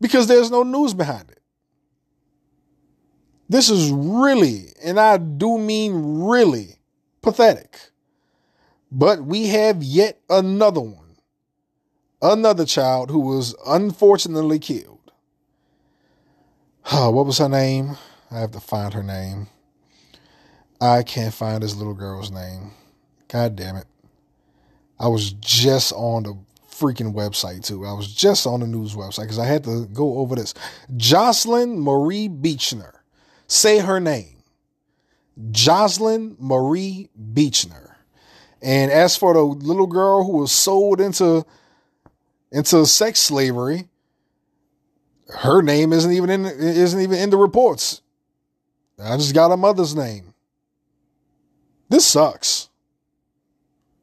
because there's no news behind it. This is really, and I do mean really, pathetic. But we have yet another one. Another child who was unfortunately killed. What was her name? I have to find her name. I can't find this little girl's name. God damn it. I was just on the freaking website, too. I was just on the news website because I had to go over this. Jocelyn Marie Beechner. Say her name. Jocelyn Marie Beechner. And as for the little girl who was sold into sex slavery, her name isn't even in the reports. I just got her mother's name. This sucks.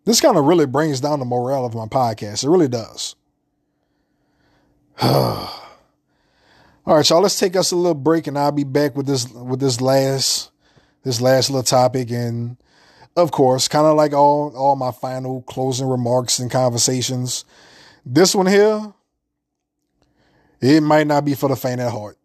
This kind of really brings down the morale of my podcast. It really does. All right, y'all, let's take us a little break and I'll be back with this last little topic. And of course, kind of like all my final closing remarks and conversations, this one here, it might not be for the faint at heart.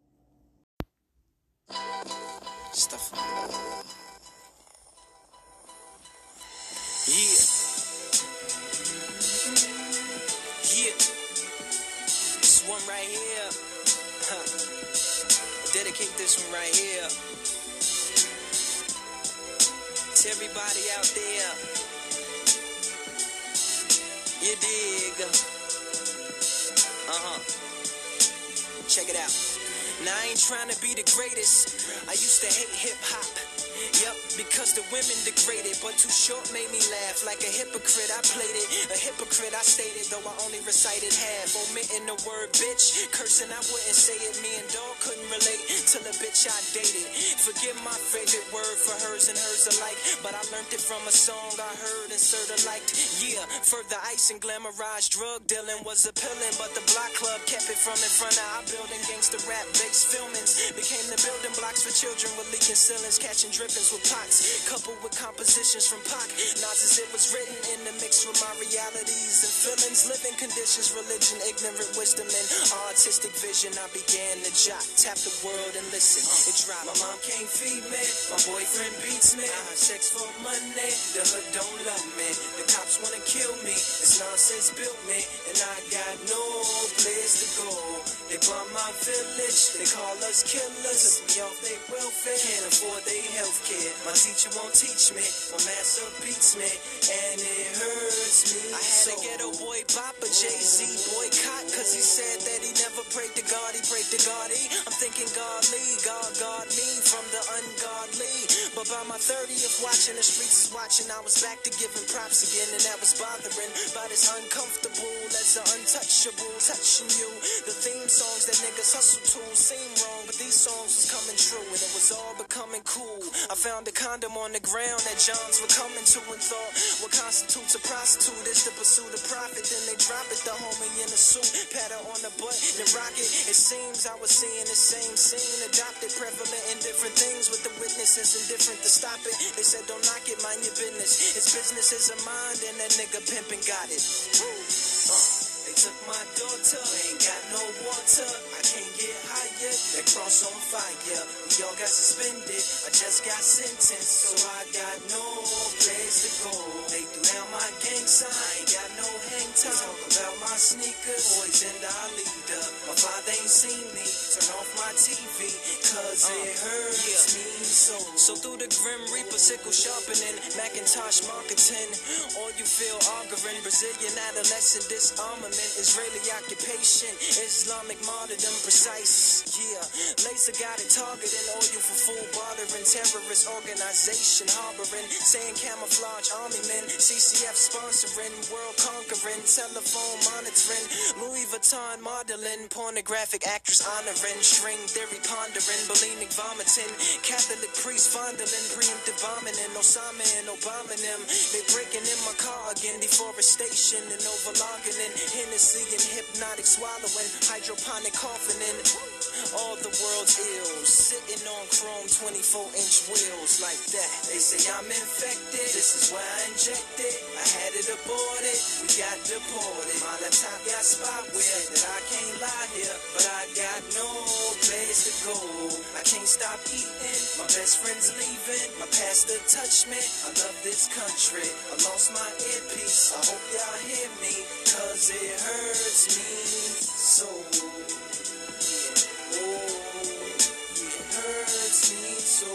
Everybody out there, you dig? Check it out. Now I ain't trying to be the greatest. I used to hate hip-hop, yup, because the women degraded. But Too Short made me laugh like a hypocrite. I played it, a hypocrite I stated, though I only recited half, omitting the word bitch, cursing I wouldn't say it. Me and dog couldn't relate till a bitch I dated. Forgive my favorite word for hers and hers alike, but I learned it from a song I heard and sort of liked. Yeah, further ice and glamorized drug dealing was appealing, but the block club kept it from in front of our building. Gangsta rap based filmings became the building blocks for children with leaking ceilings, catching drippings with pots, coupled with compositions from Pac. Nas as it was written in the mix with my realities and feelings, living conditions, religion, ignorant wisdom, and artistic vision. I began to jot, tap the world and listen. It dropped. My mom can't feed me, my boyfriend beats me. I have sex for money, the hood don't love me. The cops wanna kill me, this nonsense built me, and I got no place to go. They bomb my village, they call us killers. Took me off their welfare, can't afford their health care. My teacher won't teach me, my master beats me, and it hurts me. I had a ghetto boy bop a Jay-Z boycott, cause he said that he never prayed to God, he prayed to God. I'm thinking godly, God guard me from the ungodly. But by my 30th, watching the streets is watching, I was back to giving props again, and that was bothering by this uncomfortable as the untouchable touching you. The theme songs that niggas hustle to seem wrong, but these songs was coming true, and it was all becoming cool. I found a condom on the ground that Johns were coming to and thought, what constitutes a prostitute is the pursuit of profit. Then they drop it, the homie in the suit, pat her on the butt, then rock it. It seems I was seeing the same scene, adopted, prevalent in different things with the witnesses, indifferent to stop it. They said don't knock it, mind your business. It's business is a mind, and that nigga pimpin' got it. They took my daughter, they ain't got no water. I can't get higher, that cross on fire. We all got suspended, I just got sentenced, so I got no place to go. They threw down my gang sign, I ain't got no hang time. Talk about my sneakers, poisoned our leader. My father ain't seen me, turn off my TV, cause it hurts me so. So through the grim reaper, sickle sharpening, Macintosh marketing, all you feel auguring, Brazilian adolescent disarmament, Israeli occupation, Islamic martyrdom precise, yeah. Laser guided targeting, all you for fool bothering, terrorist organization harboring, saying camouflage army men, CCF sponsoring, world conquering, telephone monitoring, Louis Vuitton modeling, pornographic actress honoring, string theory pondering, bulimic vomiting, Catholic priest fondling, preemptive vomiting, Osama and Obama and them, they breaking in my car again, deforestation and overlogging in, Hennessy and hypnotic swallowing, hydroponic coughing in, all the world's ills, sitting on chrome 24-inch wheels like that. They say I'm infected, this is why I injected. I had it aborted, we got deported. Molotov got spot where that I can't lie here, but I got no place to go. I can't stop eating, my best friend's leaving, my pastor touched me. I love this country, I lost my earpiece. I hope y'all hear me, cause it hurts me so. Oh, it hurts me so.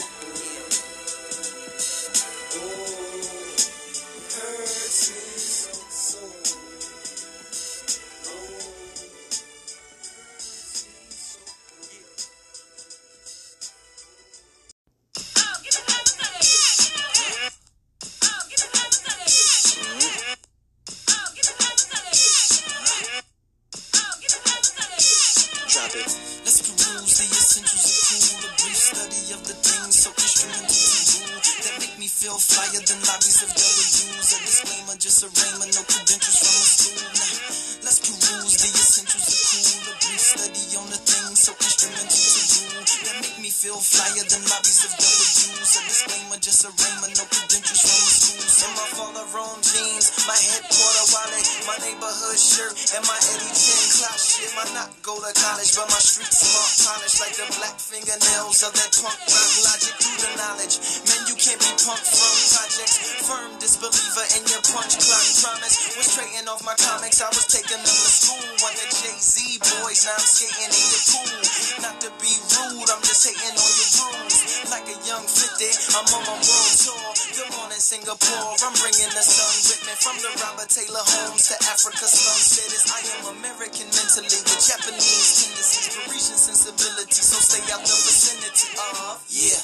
feel flyer than lobbies of W's. A disclaimer, just a rhema, no credentials from a school. Now, let's peruse the essentials of cool. A brief study on the things so instrumental to do. That make me feel flyer than lobbies of W's. A disclaimer, just a rhema, no credentials from a school. And my father own jeans, my headquarter wallet, my neighborhood shirt, and my Eddie Chen clock shit. My not go to college, but my street smart polish like the black fingernails of that punk rock logic. The knowledge, man, you can't be punk from projects. Firm disbeliever in your punch clock promise. Was trading off my comics, I was taking them to school. One of Jay-Z boys, now I'm skating in your pool. Not to be rude, I'm just hating on your rules. Like a young 50, I'm on my world tour. Good morning, Singapore. I'm bringing the sun with me from the Robert Taylor Homes to Africa's slum cities. I am American mentally with Japanese tendencies, Parisian sensibility. So stay out the vicinity of yeah.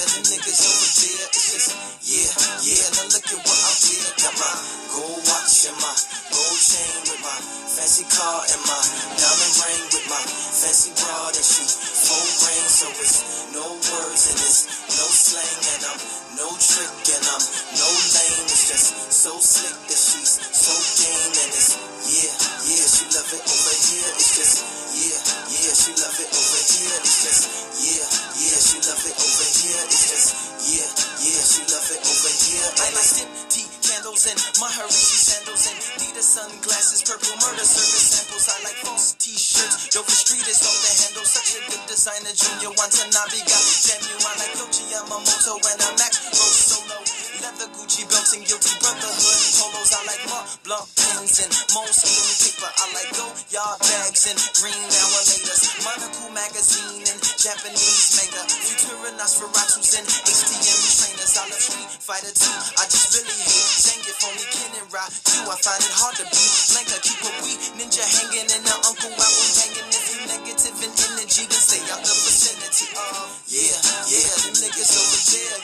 The niggas over there, it's just, yeah, now look at what I did. Got my gold watch and my gold chain with my fancy car and my diamond ring with my fancy broad, and she fold ring, so it's no words and it's no slang, and I'm no trick and I'm no lame. It's just so slick that she's so game, and it's yeah, she love it over here. It's just yeah, she love it over here. It's just yeah, she love it over here. It's just yeah, she love it over here. I like it, tea candles and my Harishi sandals and Dita sunglasses, purple murder service samples. I like false t-shirts, though the street is on the handle. Such a good designer, Junior Watanabe got it, damn you. I like Yoshi Yamamoto and I'm Max Rose Solo. Leather Gucci belts and guilty brotherhood polos. I like Mont Blanc pens and moleskin paper. I like Goyard bags and green alligators, Monaco magazine and Japanese manga, Futura Nosferatu's and HDM trainers. I love Street Fighter 2. I just really hate Zang, if only Ken and Ra too. I find it hard to be blank. I keep a weak ninja hanging and an uncle out and banging. If you negative in energy, then stay out the vicinity. Yeah, them niggas over there.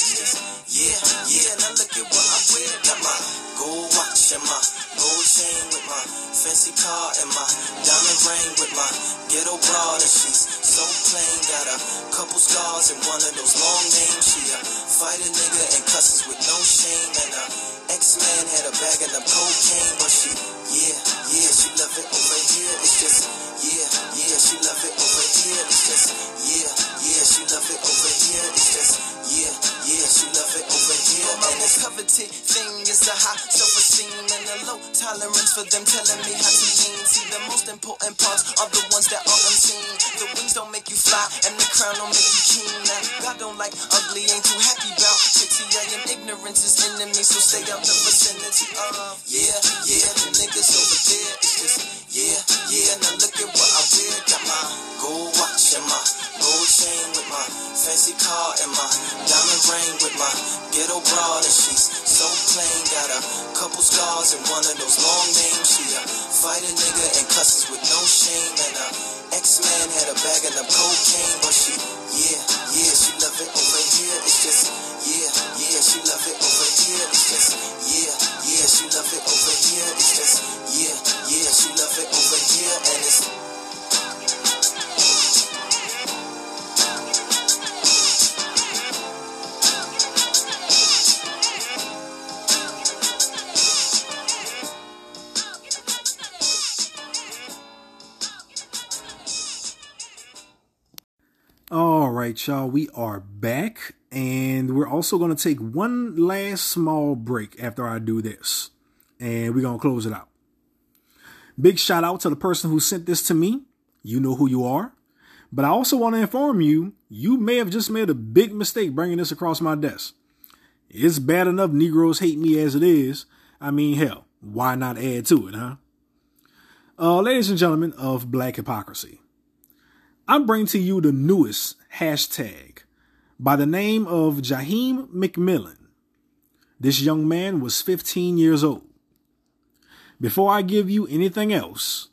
Yeah, now look at what I wear. Got my gold watch and my gold chain with my fancy car and my diamond ring with my ghetto broad, and she's so plain. Got a couple scars and one of those long names. She a fighter nigga and cusses with no shame, and a X-Man had a bag and a cocaine, but she yeah, she love it over here. It's just yeah, she love it over here. It's just yeah, she love it over here. It's just yeah, she love it over here. My most coveted thing is the high self-esteem and the low tolerance for them telling me how to lean. See, the most important parts are the ones that are unseen. The wings don't make you fly and the crown don't make you king. Now, God don't like ugly, ain't too happy about pity. I am ignorance is enemy, so stay out the vicinity of yeah, the niggas over there. It's just yeah, now look at what I wear. Got my gold watch and my gold chain with my fancy car and my diamond ring with my ghetto broad, and she's so plain. Got a couple scars and one of those long names. She a fighter nigga and cusses with no shame, and a X-Man had a bag and a cocaine, but she yeah, she love it over here. It's just yeah, she love it over here. It's just yeah, she love it over here. It's just yeah, she love it over here. And it's Alright, y'all, we are back, and we're also going to take one last small break after I do this, and we're going to close it out. Big shout out to the person who sent this to me. You know who you are, but I also want to inform you, you may have just made a big mistake bringing this across my desk. It's bad enough Negroes hate me as it is. I mean, hell, why not add to it, huh? Ladies and gentlemen of Black Hypocrisy, I'm bringing to you the newest hashtag by the name of Jaheim McMillan. This young man was 15 years old. Before I give you anything else,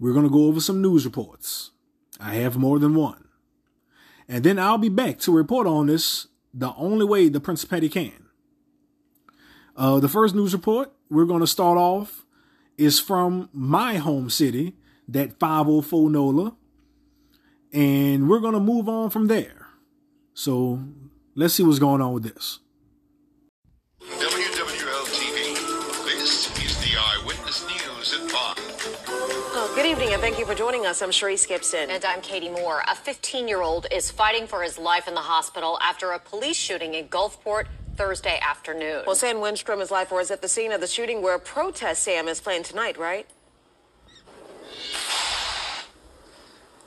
we're going to go over some news reports. I have more than one. And then I'll be back to report on this the only way the Prince of Petty can. The first news report we're going to start off is from my home city, that 504 NOLA. And we're going to move on from there. So let's see what's going on with this. at 5. Oh, good evening, and thank you for joining us. I'm Cherise Gibson. And I'm Katie Moore. A 15-year-old is fighting for his life in the hospital after a police shooting in Gulfport Thursday afternoon. Well, Sam Winstrom is live for us at the scene of the shooting where Protest Sam is playing tonight, right?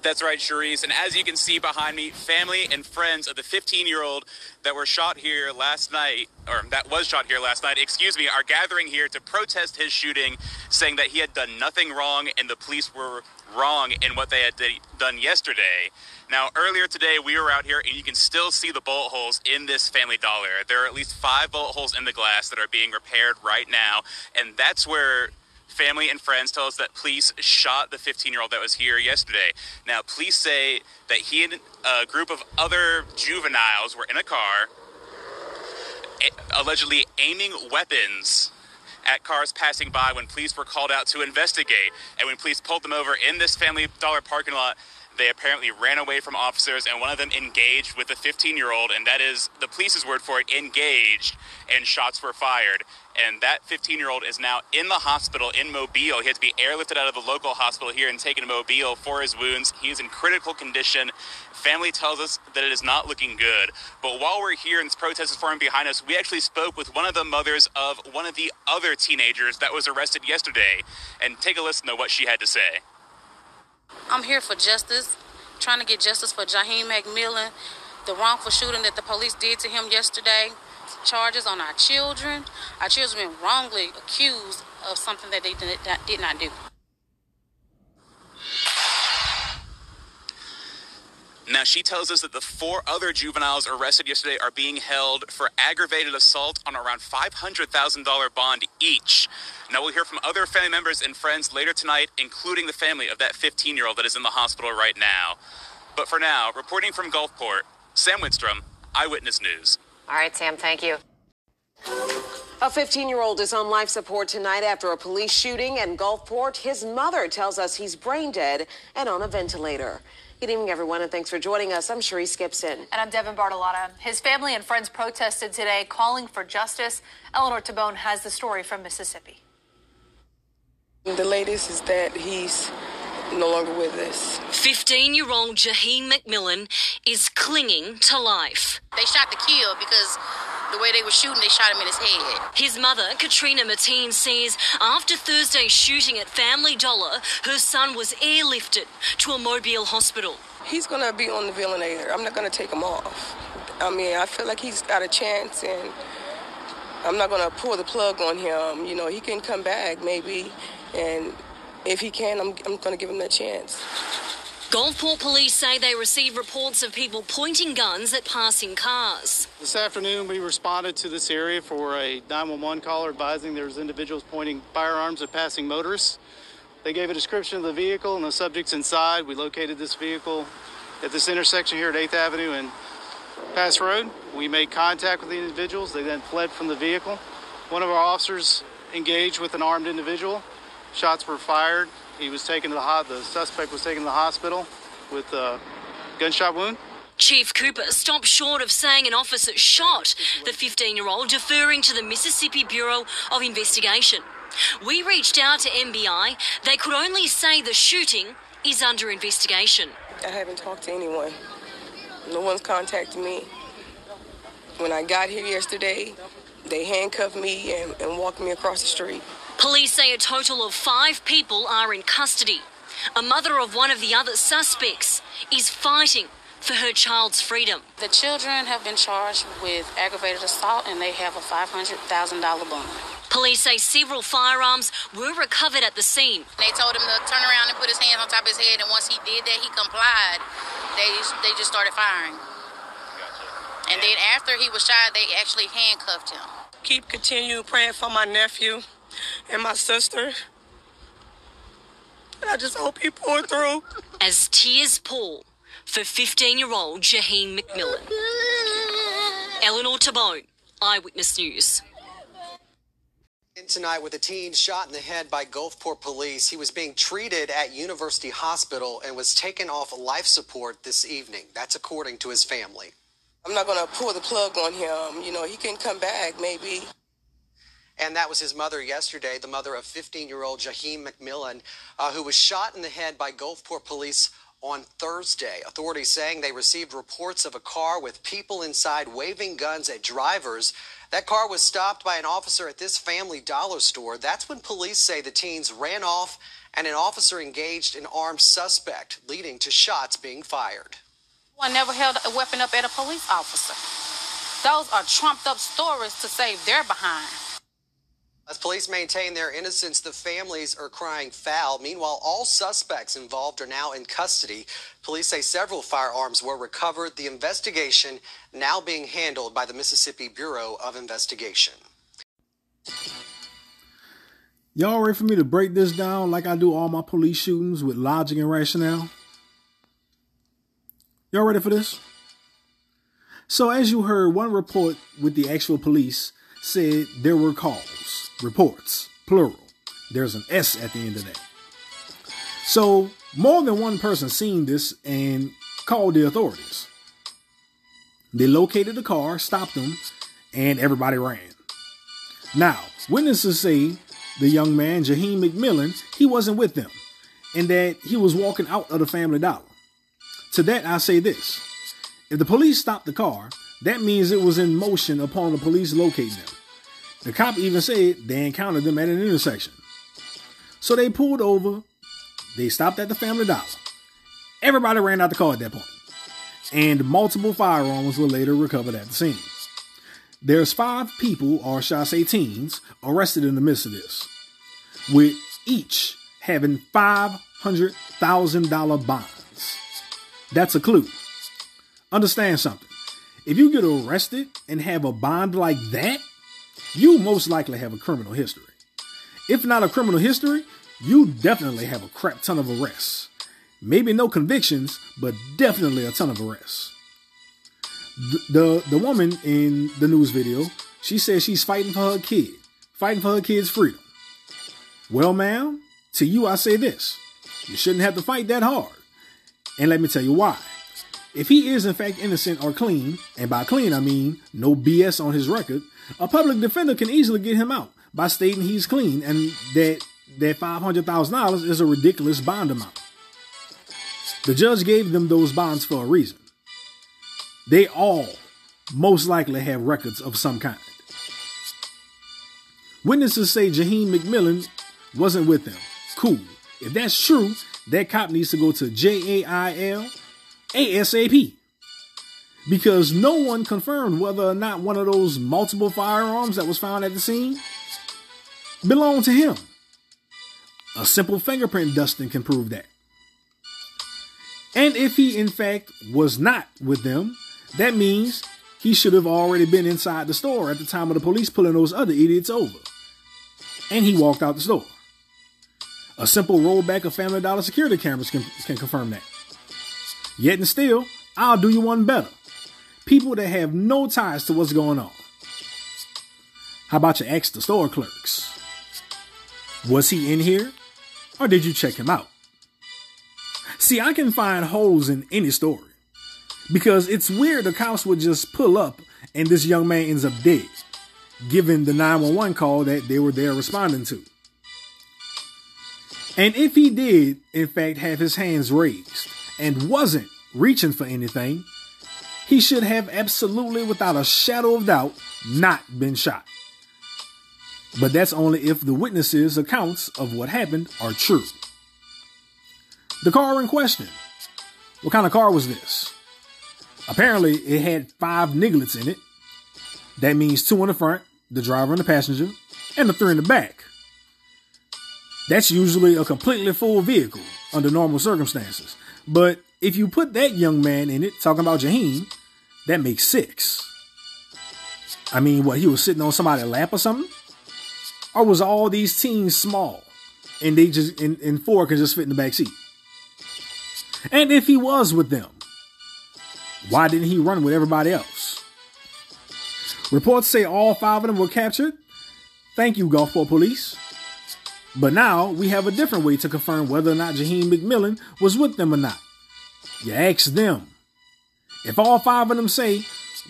That's right, Cherise. And as you can see behind me, family and friends of the 15-year-old that were shot here last night, or that was shot here last night, excuse me, are gathering here to protest his shooting, saying that he had done nothing wrong and the police were wrong in what they had done yesterday. Now, earlier today, we were out here, and you can still see the bullet holes in this Family Dollar. There are at least 5 bullet holes in the glass that are being repaired right now, and that's where family and friends tell us that police shot the 15-year-old that was here yesterday. Now, police say that he and a group of other juveniles were in a car, allegedly aiming weapons at cars passing by when police were called out to investigate. And when police pulled them over in this Family Dollar parking lot, they apparently ran away from officers, and one of them engaged with the 15-year-old, and that is the police's word for it, engaged, and shots were fired. And that 15-year-old is now in the hospital in Mobile. He had to be airlifted out of the local hospital here and taken to Mobile for his wounds. He is in critical condition. Family tells us that it is not looking good. But while we're here and this protest is forming behind us, we actually spoke with one of the mothers of one of the other teenagers that was arrested yesterday. And take a listen to what she had to say. I'm here for justice, trying to get justice for Jaheim McMillan, the wrongful shooting that the police did to him yesterday. Charges on our children. Our children have been wrongly accused of something that they did not do. Now, she tells us that the 4 other juveniles arrested yesterday are being held for aggravated assault on around $500,000 bond each. Now, we'll hear from other family members and friends later tonight, including the family of that 15-year-old that is in the hospital right now. But for now, reporting from Gulfport, Sam Winstrom, Eyewitness News. All right, Sam, thank you. A 15-year-old is on life support tonight after a police shooting in Gulfport. His mother tells us he's brain dead and on a ventilator. Good evening, everyone, and thanks for joining us. I'm Cherise Gibson. And I'm Devin Bartolotta. His family and friends protested today, calling for justice. Eleanor Tabone has the story from Mississippi. The latest is that he's no longer with us. 15-year-old Jaheim McMillan is clinging to life. They shot to kill because the way they were shooting, they shot him in his head. His mother, Katrina Mateen, says after Thursday's shooting at Family Dollar, her son was airlifted to a Mobile hospital. He's going to be on the ventilator. I'm not going to take him off. I mean, I feel like he's got a chance, and I'm not going to pull the plug on him. You know, he can come back maybe, and if he can, I'm going to give him that chance. Gulfport police say they received reports of people pointing guns at passing cars. This afternoon, we responded to this area for a 911 caller advising there was individuals pointing firearms at passing motorists. They gave a description of the vehicle and the subjects inside. We located this vehicle at this intersection here at 8th Avenue and Pass Road. We made contact with the individuals. They then fled from the vehicle. One of our officers engaged with an armed individual. Shots were fired. He was taken to the suspect was taken to the hospital with a gunshot wound. Chief Cooper stopped short of saying an officer shot the 15-year-old, deferring to the Mississippi Bureau of Investigation. We reached out to MBI. They could only say the shooting is under investigation. I haven't talked to anyone. No one's contacted me. When I got here yesterday, they handcuffed me and walked me across the street. Police say a total of 5 people are in custody. A mother of one of the other suspects is fighting for her child's freedom. The children have been charged with aggravated assault and they have a $500,000 bond. Police say several firearms were recovered at the scene. They told him to turn around and put his hands on top of his head, and once he did that, he complied. They just started firing. Gotcha. And then after he was shot, they actually handcuffed him. Keep continuing praying for my nephew and my sister. I just hope he poured through. As tears pour for 15-year-old Jaheim McMillan. Eleanor Tabone, Eyewitness News. Tonight with a teen shot in the head by Gulfport police. He was being treated at University Hospital and was taken off life support this evening. That's according to his family. I'm not going to pull the plug on him. You know, he can come back maybe. And that was his mother yesterday, the mother of 15-year-old Jaheim McMillan, who was shot in the head by Gulfport police on Thursday. Authorities saying they received reports of a car with people inside waving guns at drivers. That car was stopped by an officer at this Family Dollar store. That's when police say the teens ran off and an officer engaged an armed suspect, leading to shots being fired. I never held a weapon up at a police officer. Those are trumped up stories to save their behind. As police maintain their innocence, the families are crying foul. Meanwhile, all suspects involved are now in custody. Police say several firearms were recovered. The investigation now being handled by the Mississippi Bureau of Investigation. Y'all ready for me to break this down like I do all my police shootings with logic and rationale? Y'all ready for this? So as you heard, one report with the actual police said there were calls. Reports, plural. There's an S at the end of that. So more than one person seen this and called the authorities. They located the car, stopped them, and everybody ran. Now, witnesses say the young man, Jaheim McMillan, he wasn't with them and that he was walking out of the Family Dollar. To that, I say this. If the police stopped the car, that means it was in motion upon the police locating them. The cop even said they encountered them at an intersection. So they pulled over. They stopped at the Family Dollar. Everybody ran out the car at that point. And multiple firearms were later recovered at the scene. There's 5 people, or shall I say teens, arrested in the midst of this, with each having $500,000 bonds. That's a clue. Understand something. If you get arrested and have a bond like that, you most likely have a criminal history. If not a criminal history, you definitely have a crap ton of arrests. Maybe no convictions, but definitely a ton of arrests. The woman in the news video, she says she's fighting for her kid, fighting for her kid's freedom. Well, ma'am, to you I say this. You shouldn't have to fight that hard. And let me tell you why. If he is in fact innocent or clean, and by clean I mean no BS on his record, a public defender can easily get him out by stating he's clean and that $500,000 is a ridiculous bond amount. The judge gave them those bonds for a reason. They all most likely have records of some kind. Witnesses say Jaheim McMillan wasn't with them. Cool. If that's true, that cop needs to go to jail ASAP, because no one confirmed whether or not one of those multiple firearms that was found at the scene belonged to him. A simple fingerprint dusting can prove that. And if he in fact was not with them, that means he should have already been inside the store at the time of the police pulling those other idiots over. And he walked out the store. A simple rollback of Family Dollar security cameras can confirm that. Yet and still, I'll do you one better. People that have no ties to what's going on. How about you ask the store clerks? Was he in here? Or did you check him out? See, I can find holes in any story. Because it's weird the cops would just pull up and this young man ends up dead, given the 911 call that they were there responding to. And if he did, in fact, have his hands raised and wasn't reaching for anything, he should have absolutely, without a shadow of doubt, not been shot. But that's only if the witnesses' accounts of what happened are true. The car in question. What kind of car was this? Apparently, it had 5 nigglets in it. That means 2 in the front, the driver and the passenger, and the 3 in the back. That's usually a completely full vehicle under normal circumstances. But if you put that young man in it, talking about Jaheim, that makes 6. I mean, what, he was sitting on somebody's lap or something? Or was all these teens small and they just and 4 could just fit in the back seat? And if he was with them, why didn't he run with everybody else? Reports say all 5 of them were captured. Thank you, Gulfport Police. But now we have a different way to confirm whether or not Jaheim McMillan was with them or not. You ask them. If all 5 of them say,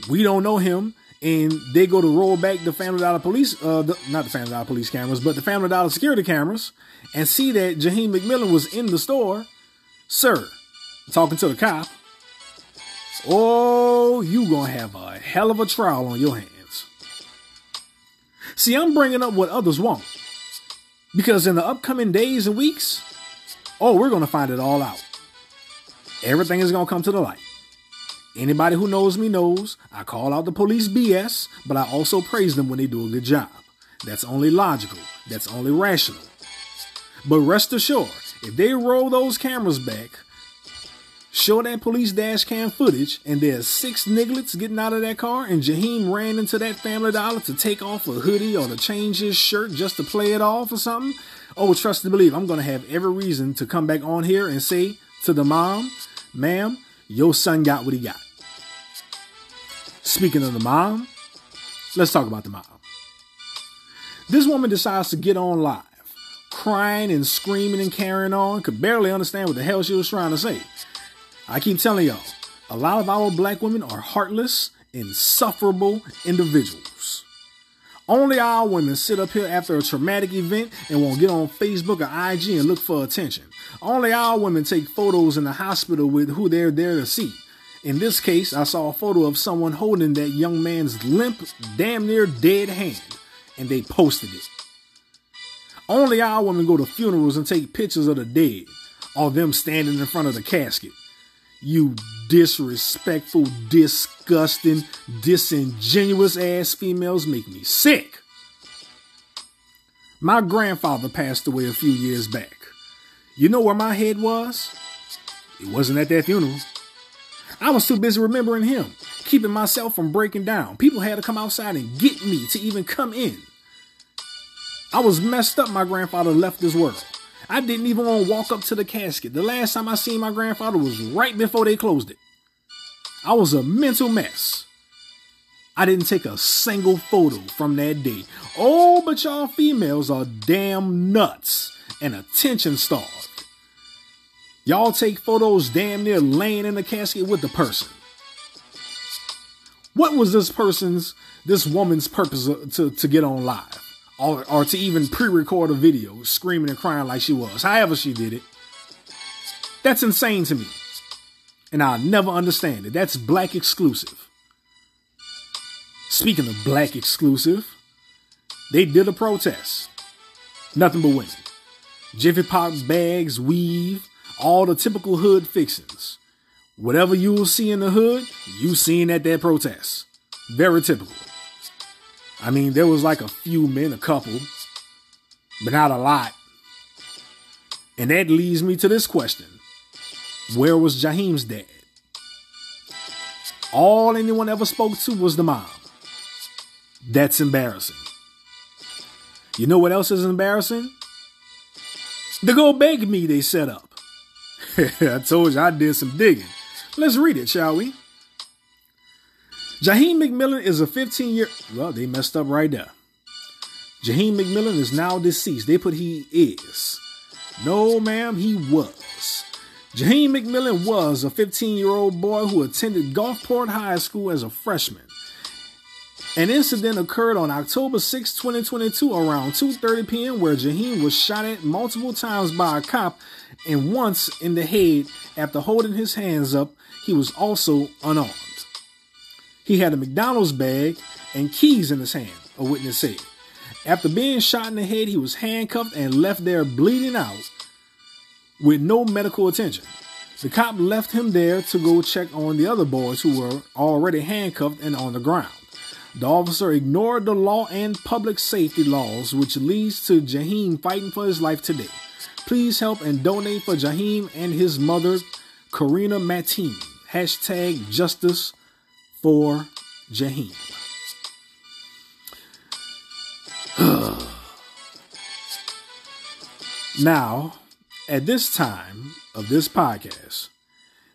we don't know him and they go to roll back the Family Dollar police, not the Family Dollar police cameras, but the Family Dollar security cameras, and see that Jaheim McMillan was in the store, sir, talking to the cop. Oh, you gonna have a hell of a trial on your hands. See, I'm bringing up what others won't, because in the upcoming days and weeks, oh, we're gonna find it all out. Everything is gonna come to the light. Anybody who knows me knows I call out the police BS, but I also praise them when they do a good job. That's only logical. That's only rational. But rest assured, if they roll those cameras back, show that police dash cam footage, and there's six nigglets getting out of that car, and Jaheim ran into that Family Dollar to take off a hoodie or to change his shirt just to play it off or something, oh, trust and believe, I'm going to have every reason to come back on here and say to the mom, ma'am, your son got what he got. Speaking of the mom, let's talk about the mom. This woman decides to get on live, crying and screaming and carrying on. Could barely understand what the hell she was trying to say. I keep telling y'all, a lot of our black women are heartless, insufferable individuals. Only our women sit up here after a traumatic event and won't get on Facebook or IG and look for attention. Only our women take photos in the hospital with who they're there to see. In this case, I saw a photo of someone holding that young man's limp, damn near dead hand, and they posted it. Only our women go to funerals and take pictures of the dead, or them standing in front of the casket. You disrespectful, disgusting, disingenuous ass females make me sick. My grandfather passed away a few years back. You know where my head was? It wasn't at that funeral. I was too busy remembering him, keeping myself from breaking down. People had to come outside and get me to even come in. I was messed up. My grandfather left this world. I didn't even want to walk up to the casket. The last time I seen my grandfather was right before they closed it. I was a mental mess. I didn't take a single photo from that day. Oh, but y'all females are damn nuts and attention starved. Y'all take photos damn near laying in the casket with the person. What was this woman's purpose to get on live? Or to even pre-record a video screaming and crying like she was, however she did it. That's insane to me. And I'll never understand it. That's black exclusive. Speaking of black exclusive, they did a protest. Nothing but women. Jiffy Pop bags, weave, all the typical hood fixings. Whatever you'll see in the hood, you seen at that protest. Very typical. I mean, there was like a few men, a couple, but not a lot. And that leads me to this question. Where was Jaheim's dad? All anyone ever spoke to was the mom. That's embarrassing. You know what else is embarrassing? The Go Beg Me they set up. I told you I did some digging. Let's read it, shall we? Jaheim McMillan is a 15-year... Well, they messed up right there. Jaheim McMillan is now deceased. They put he is. No, ma'am, he was. Jaheim McMillan was a 15-year-old boy who attended Gulfport High School as a freshman. An incident occurred on October 6, 2022, around 2:30 p.m. where Jaheim was shot at multiple times by a cop and once in the head. After holding his hands up, he was also unarmed. He had a McDonald's bag and keys in his hand, a witness said. After being shot in the head, he was handcuffed and left there bleeding out with no medical attention. The cop left him there to go check on the other boys who were already handcuffed and on the ground. The officer ignored the law and public safety laws, which leads to Jaheim fighting for his life today. Please help and donate for Jaheim and his mother, Karina Mateen. Hashtag justice for Jaheim. Now, at this time of this podcast,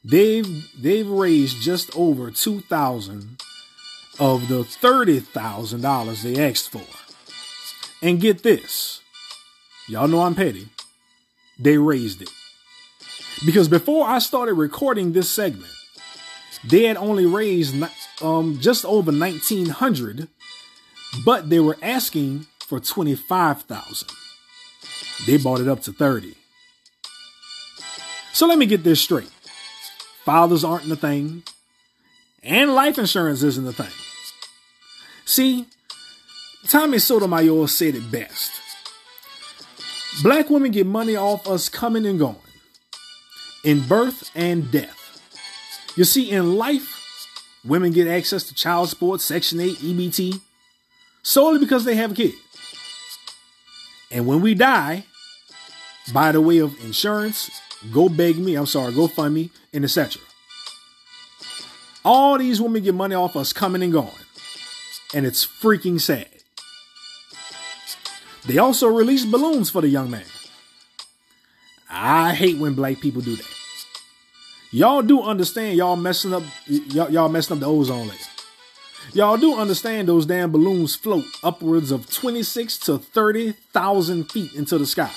they've raised just over $2,000 of the $30,000 they asked for. And get this, y'all know I'm petty. They raised it because before I started recording this segment, they had only raised just over $1,900, but they were asking for $25,000. They bought it up to $30,000. So let me get this straight. Fathers aren't the thing, and life insurance isn't the thing. See, Tommy Sotomayor said it best. Black women get money off us coming and going, in birth and death. You see, in life, women get access to child support, Section 8, EBT, solely because they have a kid. And when we die, by the way of insurance, GoFundMe, and etc. All these women get money off us coming and going. And it's freaking sad. They also released balloons for the young man. I hate when black people do that. Y'all do understand y'all messing up the ozone layer. Y'all do understand those damn balloons float upwards of 26,000 to 30,000 feet into the sky.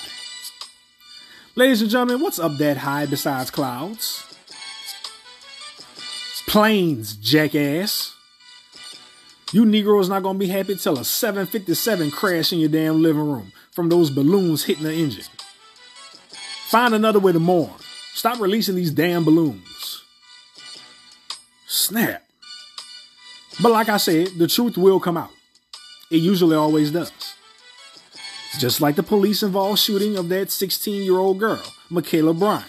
Ladies and gentlemen, what's up that high besides clouds? Planes, jackass. You Negroes not gonna be happy till a 757 crash in your damn living room from those balloons hitting the engine. Find another way to mourn. Stop releasing these damn balloons. Snap. But like I said, the truth will come out. It usually always does. Just like the police involved shooting of that 16-year-old girl, Michaela Bryan.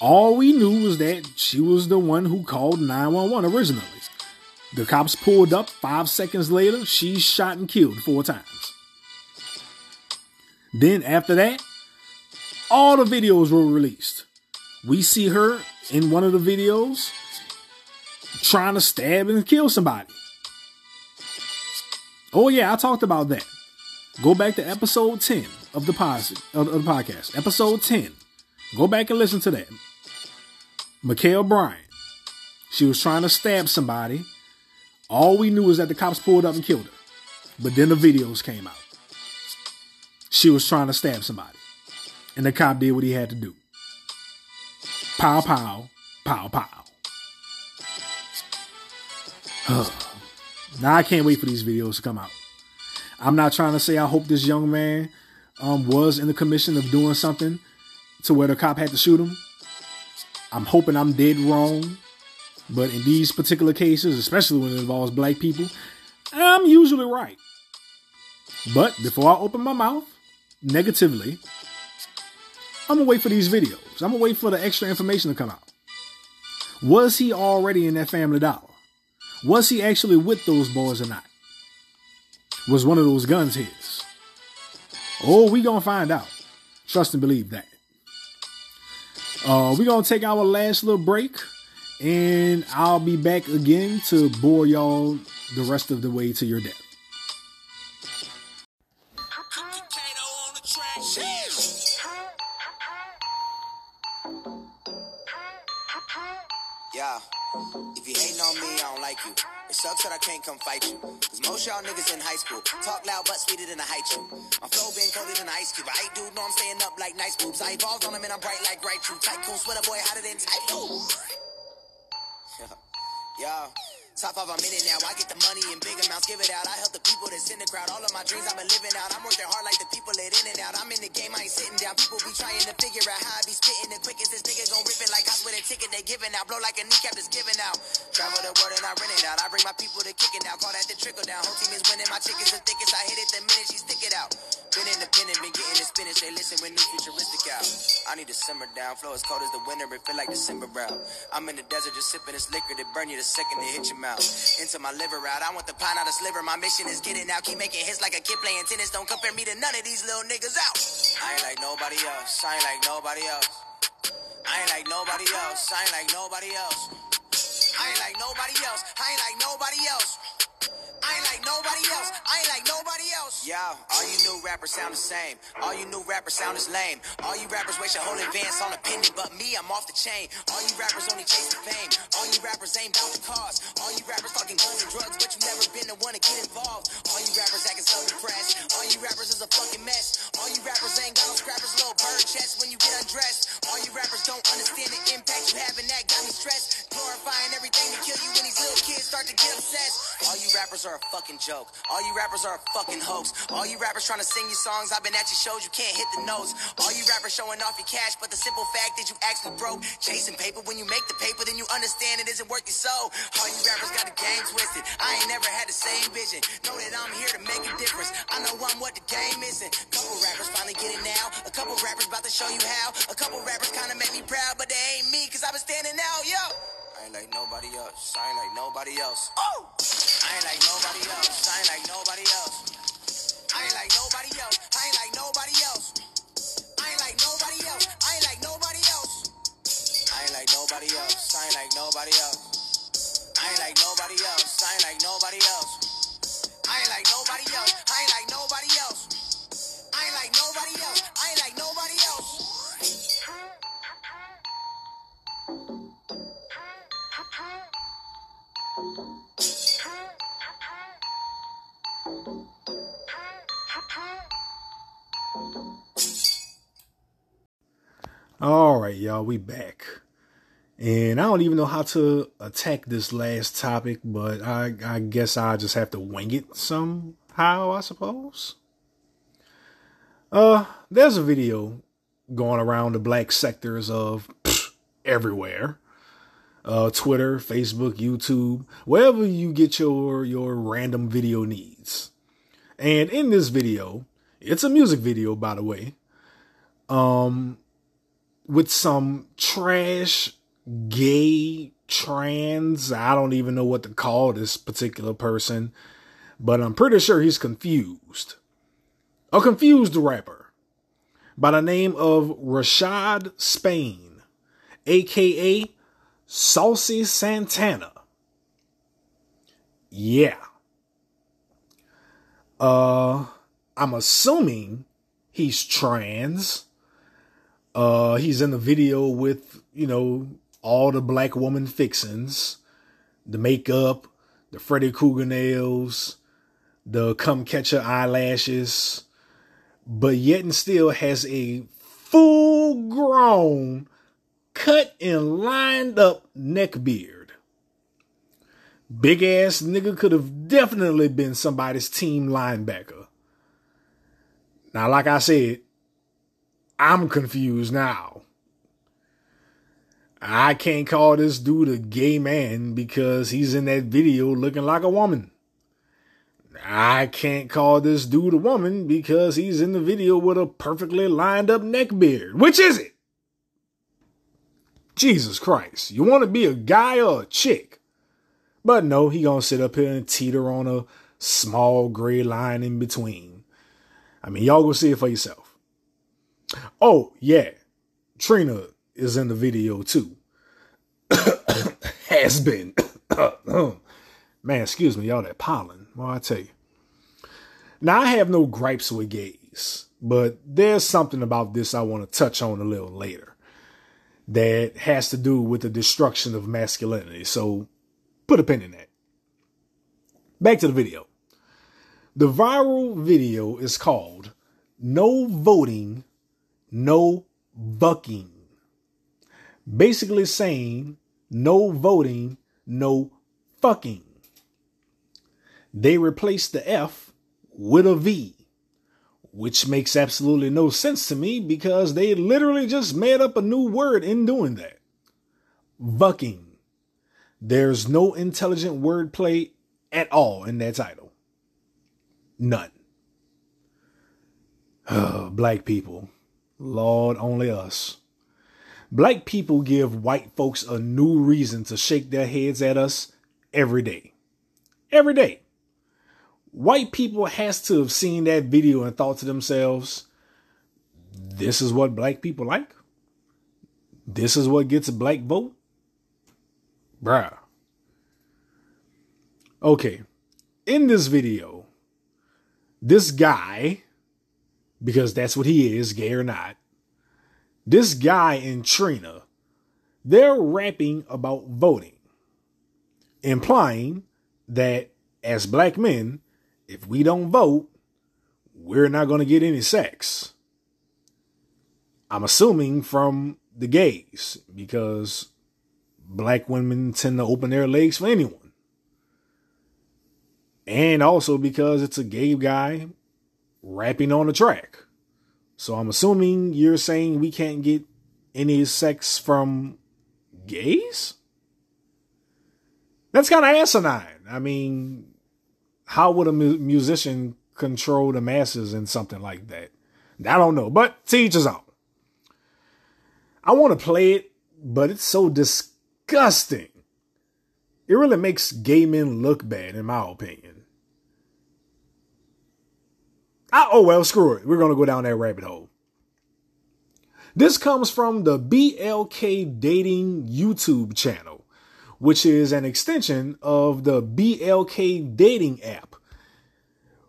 All we knew was that she was the one who called 911 originally. The cops pulled up. 5 seconds later, she's shot and killed 4 times. Then after that, all the videos were released. We see her in one of the videos trying to stab and kill somebody. Oh yeah, I talked about that. Go back to episode 10 of the podcast. Episode 10. Go back and listen to that. Michaela Bryan. She was trying to stab somebody. All we knew is that the cops pulled up and killed her. But then the videos came out. She was trying to stab somebody. And the cop did what he had to do. Pow, pow, pow, pow. Now I can't wait for these videos to come out. I'm not trying to say I hope this young man was in the commission of doing something to where the cop had to shoot him. I'm hoping I'm dead wrong. But in these particular cases, especially when it involves black people, I'm usually right. But before I open my mouth negatively, I'm going to wait for these videos. I'm going to wait for the extra information to come out. Was he already in that Family Dollar? Was he actually with those boys or not? Was one of those guns his? Oh, we going to find out. Trust and believe that. We're going to take our last little break. And I'll be back again to bore y'all the rest of the way to your death. Yeah, if you hating on me, I don't like you. It sucks that I can't come fight you. Cause most y'all niggas in high school talk loud but sweeter than I hate you. My flow been colder than an ice cube. I ain't dude, no, I'm staying up like nice boobs. I evolved on them and I'm bright like bright true. Tycoon sweater boy hotter than tycoon. Yeah. Top 5, I'm in it now. I get the money in big amounts, give it out. I help the people that's in the crowd. All of my dreams I've been living out. I'm working hard like the people that in and out. I'm in the game, I ain't sitting down. People be trying to figure out how I be spitting. The quickest this nigga gon' rip it like cops with a ticket they giving out. Blow like a kneecap that's giving out. Travel the world and I rent it out. I bring my people to kick it out. Call that the trickle down. Whole team is winning. My chick is the thickest. I hit it the minute she stick it out. Been independent, been getting the spinach. They listen with new futuristic out. I need to simmer down. Flow as cold as the winter. It feel like December brown. I'm in the desert just sipping this liquor that burn you the second it hit your mouth. Into my liver out, I want the pine out of sliver. My mission is get it now, keep making hits like a kid playing tennis. Don't compare me to none of these little niggas out. I ain't like nobody else, I ain't like nobody else. I ain't like nobody else, I ain't like nobody else. I ain't like nobody else, I ain't like nobody else. I ain't like nobody else, I ain't like nobody else. Yo, all you new rappers sound the same. All you new rappers sound is lame. All you rappers waste your whole advance on opinion. But me, I'm off the chain. All you rappers only chase the fame. All you rappers ain't about the cause. All you rappers talking guns and drugs, but you never been the one to get involved. All you rappers acting so depressed. All you rappers is a fucking mess. All you rappers ain't got no scrappers, little bird chest when you get undressed. All you rappers don't understand the impact you have, and that got me stressed. Glorifying everything to kill start to give sense. All you rappers are a fucking joke. All you rappers are a fucking hoax. All you rappers trying to sing you songs. I've been at your shows, you can't hit the notes. All you rappers showing off your cash, but the simple fact that you actually broke. Chasing paper, when you make the paper, then you understand it isn't worth your soul. All you rappers got the game twisted. I ain't never had the same vision. Know that I'm here to make a difference. I know I'm what the game isn't. Couple rappers finally get it now. A couple rappers about to show you how. A couple rappers kind of make me proud, but they ain't me, cause I've been standing out, yo. I ain't like nobody else. I ain't like nobody else. Oh! I ain't like nobody else. I ain't like nobody else. I ain't like nobody else. I ain't like nobody else. I ain't like nobody else. I ain't like nobody else. I ain't like nobody else. I ain't like nobody else. I ain't like nobody else. I ain't like nobody else. I ain't like nobody else. I ain't like nobody else. I ain't like nobody else. I ain't like nobody else. All right, y'all, we back. And I don't even know how to attack this last topic, but I guess I just have to wing it somehow, I suppose. There's a video going around the black sectors of everywhere. Twitter, Facebook, YouTube, wherever you get your random video needs. And in this video, it's a music video, by the way, with some trash, gay, trans, I don't even know what to call this particular person, but I'm pretty sure he's confused. A confused rapper by the name of Rashad Spain, a.k.a. Saucy Santana. Yeah. I'm assuming he's trans. He's in the video with, you know, all the black woman fixings, the makeup, the Freddy Krueger nails, the come catcher eyelashes, but yet and still has a full grown cut and lined up neck beard. Big ass nigga could have definitely been somebody's team linebacker. Now, like I said, I'm confused now. I can't call this dude a gay man because he's in that video looking like a woman. I can't call this dude a woman because he's in the video with a perfectly lined up neck beard. Which is it? Jesus Christ. You want to be a guy or a chick? But no, he gonna sit up here and teeter on a small gray line in between. I mean, y'all go see it for yourself. Oh, yeah. Trina is in the video, too. Has been. Man, excuse me, y'all, that pollen. Well, I tell you. Now, I have no gripes with gays, but there's something about this I want to touch on a little later that has to do with the destruction of masculinity. So, put a pin in that. Back to the video. The viral video is called No Voting, No Bucking. Basically saying no voting, no fucking. They replaced the F with a V, which makes absolutely no sense to me because they literally just made up a new word in doing that. Bucking. There's no intelligent wordplay at all in that title. None. Oh, black people. Lord, only us. Black people give white folks a new reason to shake their heads at us every day. Every day. White people has to have seen that video and thought to themselves, this is what black people like? This is what gets a black vote? Bruh. Okay. In this video, this guy, because that's what he is, gay or not. This guy and Trina, they're rapping about voting, implying that as black men, if we don't vote, we're not going to get any sex. I'm assuming from the gays, because black women tend to open their legs for anyone. and also because it's a gay guy rapping on the track. So I'm assuming you're saying we can't get any sex from gays? That's kind of asinine. I mean, how would a musician control the masses in something like that? I don't know, but to each his own. I want to play it, but it's so disgusting. It really makes gay men look bad, in my opinion. Oh well, screw it. We're going to go down that rabbit hole. This comes from the BLK Dating YouTube channel, which is an extension of the BLK Dating app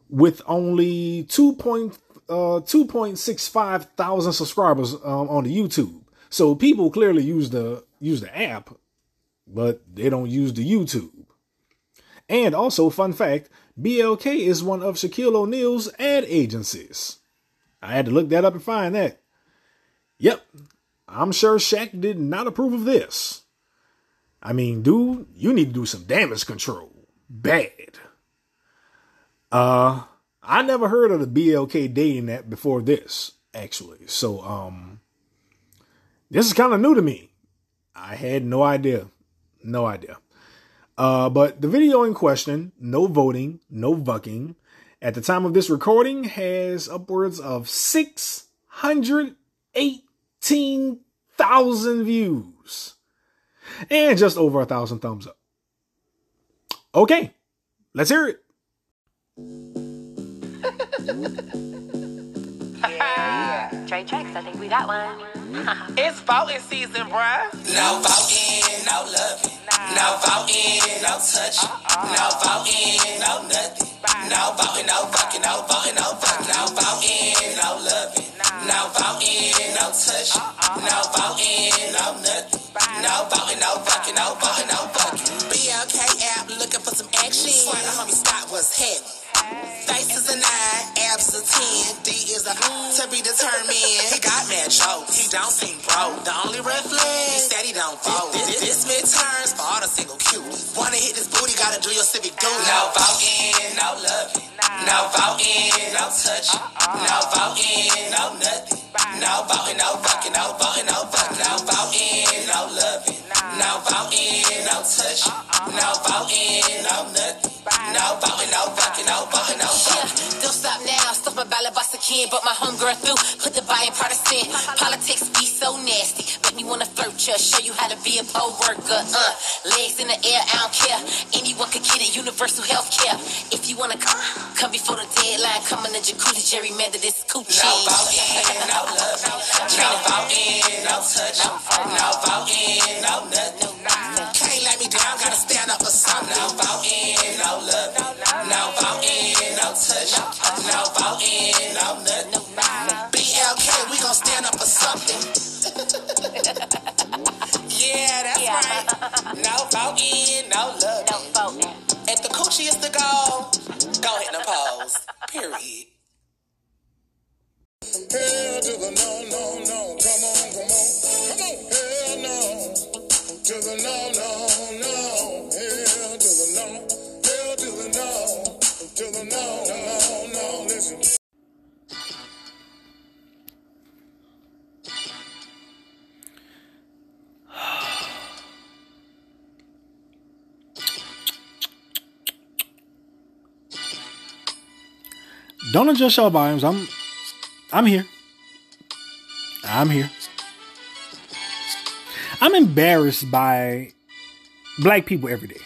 with only 2.65 thousand subscribers on the YouTube. So people clearly use the app, but they don't use the YouTube. And also, fun fact, BLK is one of Shaquille O'Neal's ad agencies. I had to look that up and find that. Yep, I'm sure Shaq did not approve of this. I mean, dude, you need to do some damage control. Bad. I never heard of the BLK dating app before this, actually. So, this is kind of new to me. I had no idea. No idea. But the video in question, no voting, no bucking, at the time of this recording has upwards of 618,000 views and just over 1,000 thumbs up. Okay, let's hear it. Yeah. Trey checks, I think we got one. It's voting season, bruh. No voting, no loving. No voting, no touching. No voting, no nothing. No voting, no fucking. No voting, no fucking. No voting, no loving. No voting, no touching. No voting, no nothing. No voting, no fucking. No voting, no fucking. BLK app looking for some action. Why the homie stop was heavy. Face is a 9, abs a 10. D is a to be determined. He got that joke, he don't seem broke. The only red flag, he said he don't vote. This midterms for all the single cute. Wanna hit this booty, gotta do your civic duty. No voting, no loving. No voting, no touching. No voting, no nothing. No voting, no fucking. No voting, no fucking. No voting, no loving. No voting, no touching. No voting, no nothing. No voting, no fucking. No voting, no fucking. Don't stop now. Stuff my ballot box again. But my homegirl through. Put the buying Protestant. Politics be so nasty. Make me wanna flirt ya. Show you how to be a poll worker. Legs in the air. I don't care. Anyone could get it. Universal health care. If you wanna come, come before the deadline. Come in the jacuzzi. Gerrymander this coochie. No voting, no love. No voting, no touch. No voting, no nothing. Can't let me down. Gotta stand up for something. No voting, no love. No voting, no touch. No voting, no nothing. BLK, we gon' stand up for something. Yeah, that's right. No voting, no love. No voting. If the coochie is the goal, go hit the polls. Period. Hell to the no, come on, hell no, to the no, hell to the no, hell to the no, listen. Don't adjust your volumes, I'm here. I'm embarrassed by black people every day.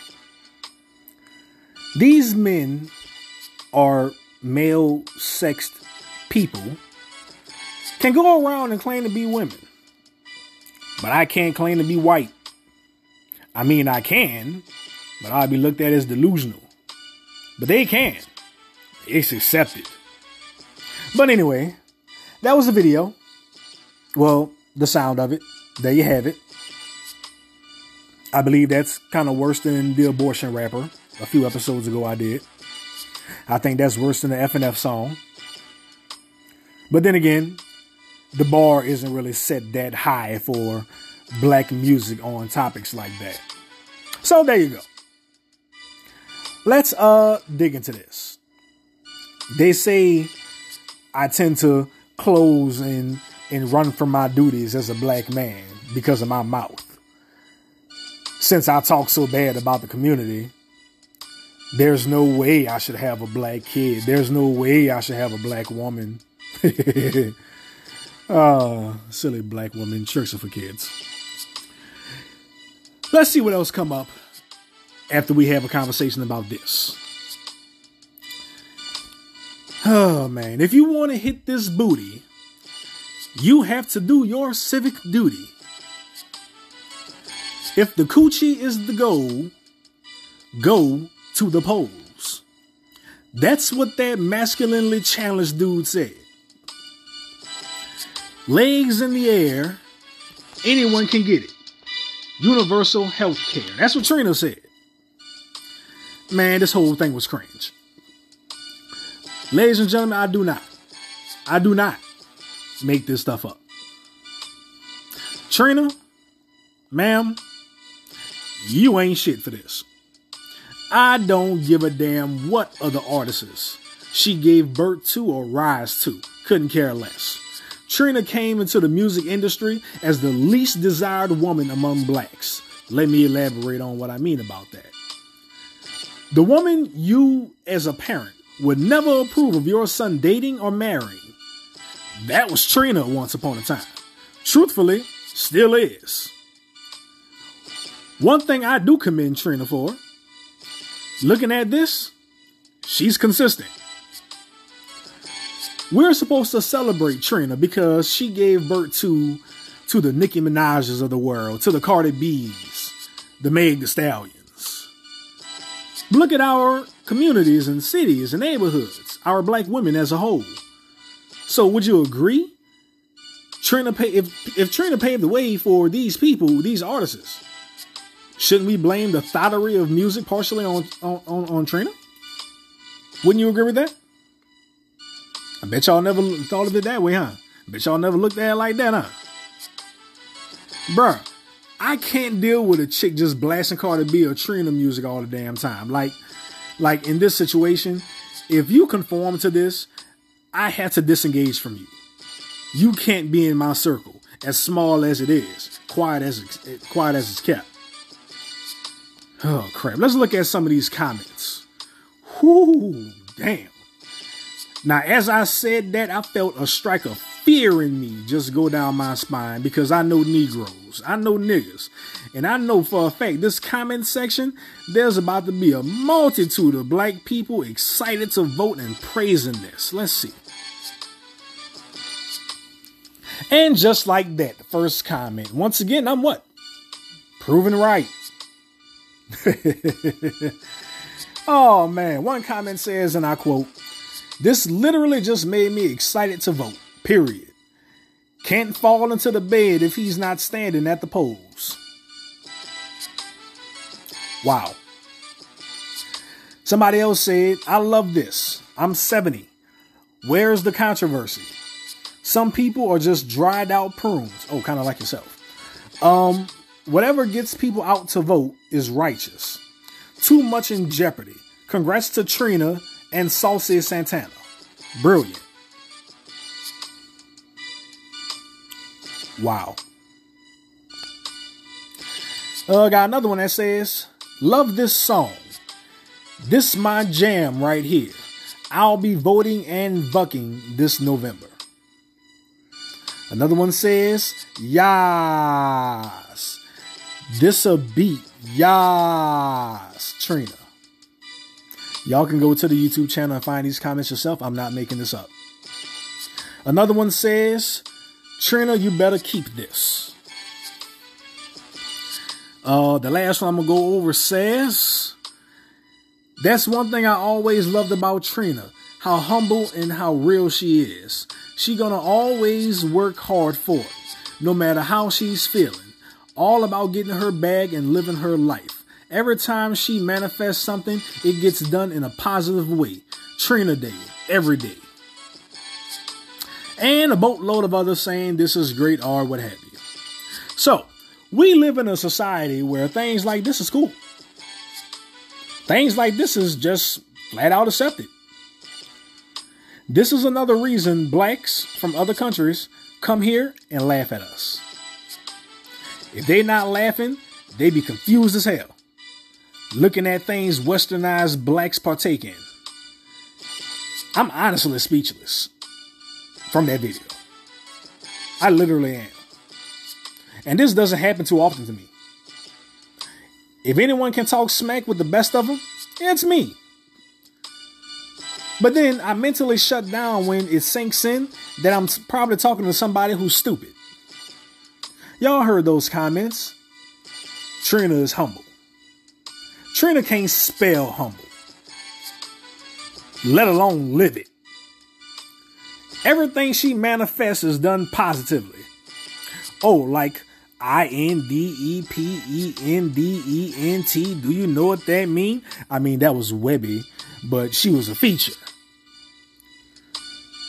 These men are male-sexed people, can go around and claim to be women, but I can't claim to be white. I mean, I can, but I'll be looked at as delusional. But they can. It's accepted. But anyway, that was the video. Well, the sound of it. There you have it. I believe that's kind of worse than the abortion rapper. A few episodes ago I did. I think that's worse than the FNF song. But then again, the bar isn't really set that high for black music on topics like that. So there you go. Let's dig into this. They say I tend to close and run from my duties as a black man because of my mouth. Since I talk so bad about the community, there's no way I should have a black kid. There's no way I should have a black woman. Oh, silly black woman tricks are for kids. Let's see what else come up after we have a conversation about this. Oh, man. If you want to hit this booty, you have to do your civic duty. If the coochie is the goal, go to the polls. That's what that masculinely challenged dude said. Legs in the air, anyone can get it. Universal health care. That's what Trina said. Man, this whole thing was cringe. Ladies and gentlemen, I do not make this stuff up. Trina, ma'am, you ain't shit for this. I don't give a damn what other artists she gave birth to or rise to. Couldn't care less. Trina came into the music industry as the least desired woman among blacks. Let me elaborate on what I mean about that. The woman you, as a parent, would never approve of your son dating or marrying. That was Trina once upon a time. Truthfully, still is. One thing I do commend Trina for, looking at this, she's consistent. We're supposed to celebrate Trina because she gave birth to the Nicki Minaj's of the world, to the Cardi B's, the Meg Thee Stallions. Look at our communities and cities and neighborhoods, our black women as a whole. So would you agree? If Trina paved the way for these people, these artists, shouldn't we blame the thottery of music partially on Trina? Wouldn't you agree with that? I bet y'all never thought of it that way, huh? I bet y'all never looked at it like that, huh? Bruh, I can't deal with a chick just blasting Cardi B or Trina music all the damn time. Like in this situation, if you conform to this, I have to disengage from you. You can't be in my circle, as small as it is, quiet as it's kept. Oh, crap. Let's look at some of these comments. Whoo, damn. Now, as I said that, I felt a strike of fear in me just go down my spine because I know Negroes, I know niggas, and I know for a fact this comment section, there's about to be a multitude of black people excited to vote and praising this. Let's see. And just like that, the first comment. Once again, I'm what? Proven right. Oh, man. One comment says, and I quote, "This literally just made me excited to vote, period. Can't fall into the bed if he's not standing at the polls." Wow. Somebody else said, "I love this. I'm 70. Where's the controversy? Some people are just dried out prunes." Oh, kind of like yourself. "Whatever gets people out to vote is righteous. Too much in jeopardy. Congrats to Trina and Saucy Santana. Brilliant." Wow. Got another one that says, "Love this song. This my jam right here. I'll be voting and bucking this November." Another one says, "Yas. This a beat. Yas, Trina." Y'all can go to the YouTube channel and find these comments yourself. I'm not making this up. Another one says, "Trina, you better keep this." The last one I'm going to go over says, "That's one thing I always loved about Trina, how humble and how real she is. She going to always work hard for it, no matter how she's feeling. All about getting her bag and living her life. Every time she manifests something, it gets done in a positive way. Trina Day, every day." And a boatload of others saying this is great or what have you. So, we live in a society where things like this is cool. Things like this is just flat out accepted. This is another reason blacks from other countries come here and laugh at us. If they're not laughing, they be confused as hell, looking at things westernized blacks partake in. I'm honestly speechless from that video. I literally am. And this doesn't happen too often to me. If anyone can talk smack with the best of them, it's me. But then I mentally shut down when it sinks in that I'm probably talking to somebody who's stupid. Y'all heard those comments. Trina is humble. Trina can't spell humble, let alone live it. Everything she manifests is done positively. Oh, like INDEPENDENT. Do you know what that mean? I mean, that was Webby, but she was a feature.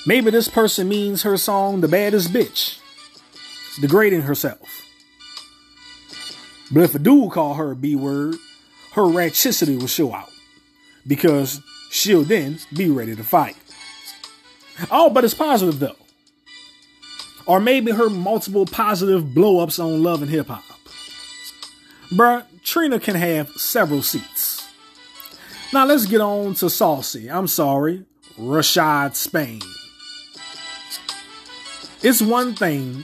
Maybe this person means her song, The Baddest Bitch, degrading herself. But if a dude call her a B-word, her ratchicity will show out, because she'll then be ready to fight. Oh, but it's positive though. Or maybe her multiple positive blow-ups on love and hip-hop. Bruh, Trina can have several seats. Now let's get on to Saucy. I'm sorry, Rashad Spain. It's one thing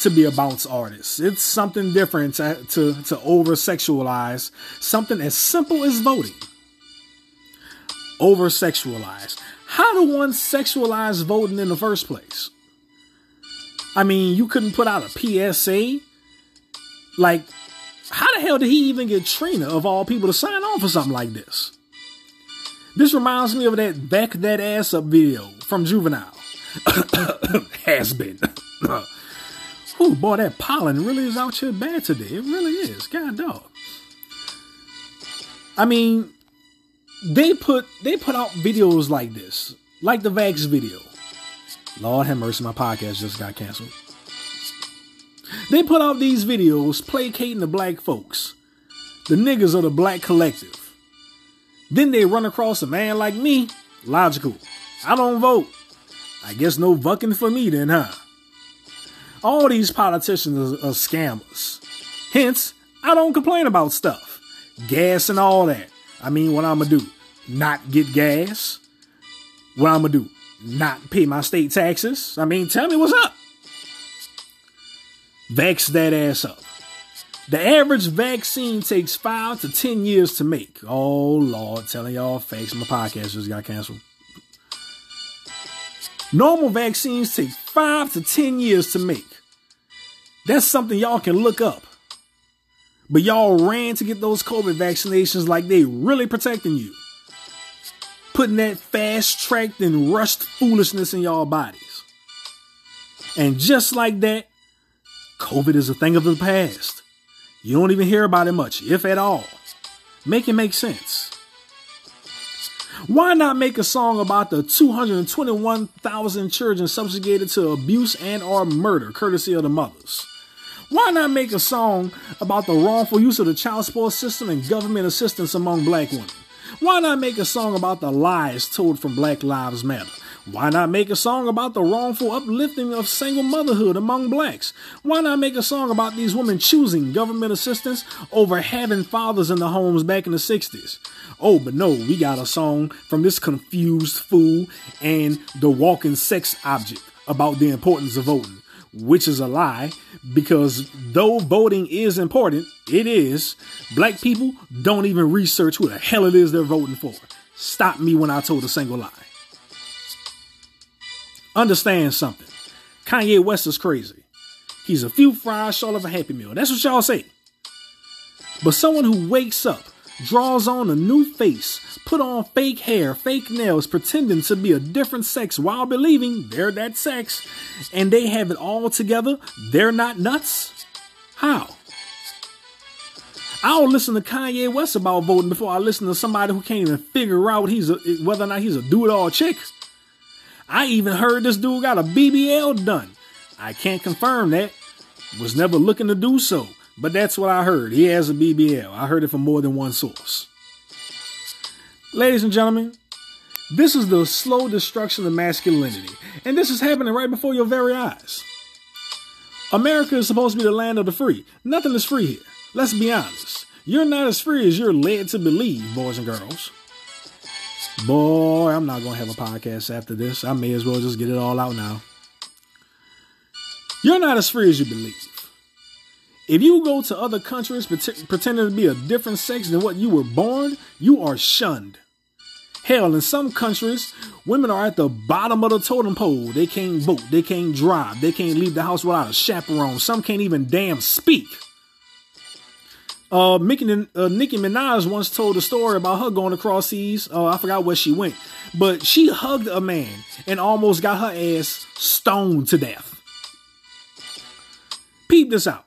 to be a bounce artist. It's something different to over-sexualize something as simple as voting. Over-sexualize. How do one sexualize voting in the first place? I mean, you couldn't put out a PSA? Like, how the hell did he even get Trina, of all people, to sign on for something like this? This reminds me of that Back That Ass Up video from Juvenile. Has been. Ooh, boy, that pollen really is out here bad today. It really is. God dog. I mean, they put out videos like this, like the Vax video. Lord have mercy, my podcast just got canceled. They put out these videos placating the black folks, the niggas of the black collective. Then they run across a man like me. Logical. I don't vote. I guess no bucking for me then, huh? All these politicians are scammers. Hence, I don't complain about stuff. Gas and all that. I mean, what I'ma do? Not get gas? What I'ma do? Not pay my state taxes? I mean, tell me what's up. Vax that ass up. The average vaccine takes 5 to 10 years to make. Oh, Lord, telling y'all facts. My podcast just got canceled. Normal vaccines take 5 to 10 years to make. That's something y'all can look up. But y'all ran to get those COVID vaccinations like they really protecting you, putting that fast-tracked and rushed foolishness in y'all bodies. And just like that, COVID is a thing of the past. You don't even hear about it much, if at all. Make it make sense. Why not make a song about the 221,000 children subjugated to abuse and or murder, courtesy of the mothers? Why not make a song about the wrongful use of the child support system and government assistance among black women? Why not make a song about the lies told from Black Lives Matter? Why not make a song about the wrongful uplifting of single motherhood among blacks? Why not make a song about these women choosing government assistance over having fathers in the homes back in the 60s? Oh, but no, we got a song from this confused fool and the walking sex object about the importance of voting, which is a lie, because though voting is important, it is, black people don't even research who the hell it is they're voting for. Stop me when I told a single lie. Understand something. Kanye West is crazy. He's a few fries short of a Happy Meal. That's what y'all say. But someone who wakes up, draws on a new face, put on fake hair, fake nails, pretending to be a different sex while believing they're that sex, and they have it all together, they're not nuts? How? I'll listen to Kanye West about voting before I listen to somebody who can't even figure out whether or not he's a dude or a chick. I even heard this dude got a BBL done. I can't confirm that. Was never looking to do so. But that's what I heard. He has a BBL. I heard it from more than one source. Ladies and gentlemen, this is the slow destruction of masculinity, and this is happening right before your very eyes. America is supposed to be the land of the free. Nothing is free here. Let's be honest. You're not as free as you're led to believe, boys and girls. Boy, I'm not going to have a podcast after this. I may as well just get it all out now. You're not as free as you believe. If you go to other countries pretending to be a different sex than what you were born, you are shunned. Hell, in some countries, women are at the bottom of the totem pole. They can't vote. They can't drive. They can't leave the house without a chaperone. Some can't even damn speak. Nicki Minaj once told a story about her going across seas. I forgot where she went. But she hugged a man and almost got her ass stoned to death. Peep this out.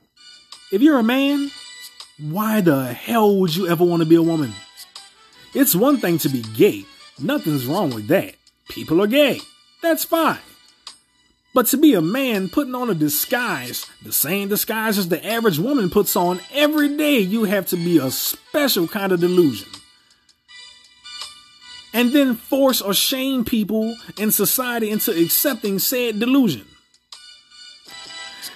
If you're a man, why the hell would you ever want to be a woman? It's one thing to be gay. Nothing's wrong with that. People are gay. That's fine. But to be a man putting on a disguise, the same disguise as the average woman puts on every day, you have to be a special kind of delusion. And then force or shame people in society into accepting said delusion.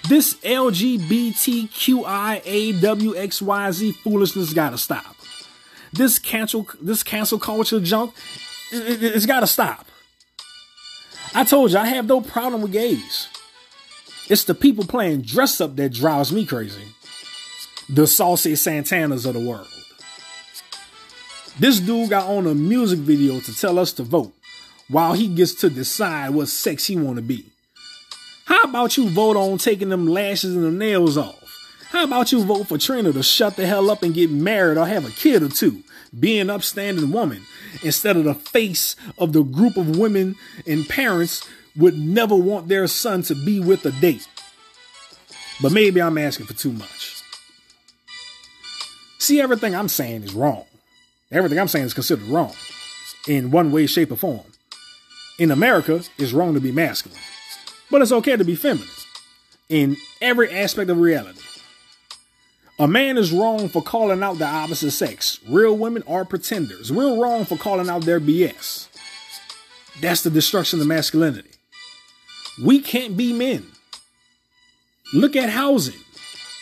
This LGBTQIAWXYZ foolishness gotta stop. This cancel culture junk, it's gotta stop. I told you, I have no problem with gays. It's the people playing dress up that drives me crazy. The Saucy Santanas of the world. This dude got on a music video to tell us to vote, while he gets to decide what sex he want to be. How about you vote on taking them lashes and them nails off? How about you vote for Trina to shut the hell up and get married or have a kid or two? Be an upstanding woman instead of the face of the group of women and parents would never want their son to be with a date. But maybe I'm asking for too much. See, everything I'm saying is wrong. Everything I'm saying is considered wrong in one way, shape, or form. In America, it's wrong to be masculine, but it's okay to be feminine in every aspect of reality. A man is wrong for calling out the opposite sex. Real women are pretenders. We're wrong for calling out their BS. That's the destruction of masculinity. We can't be men. Look at housing.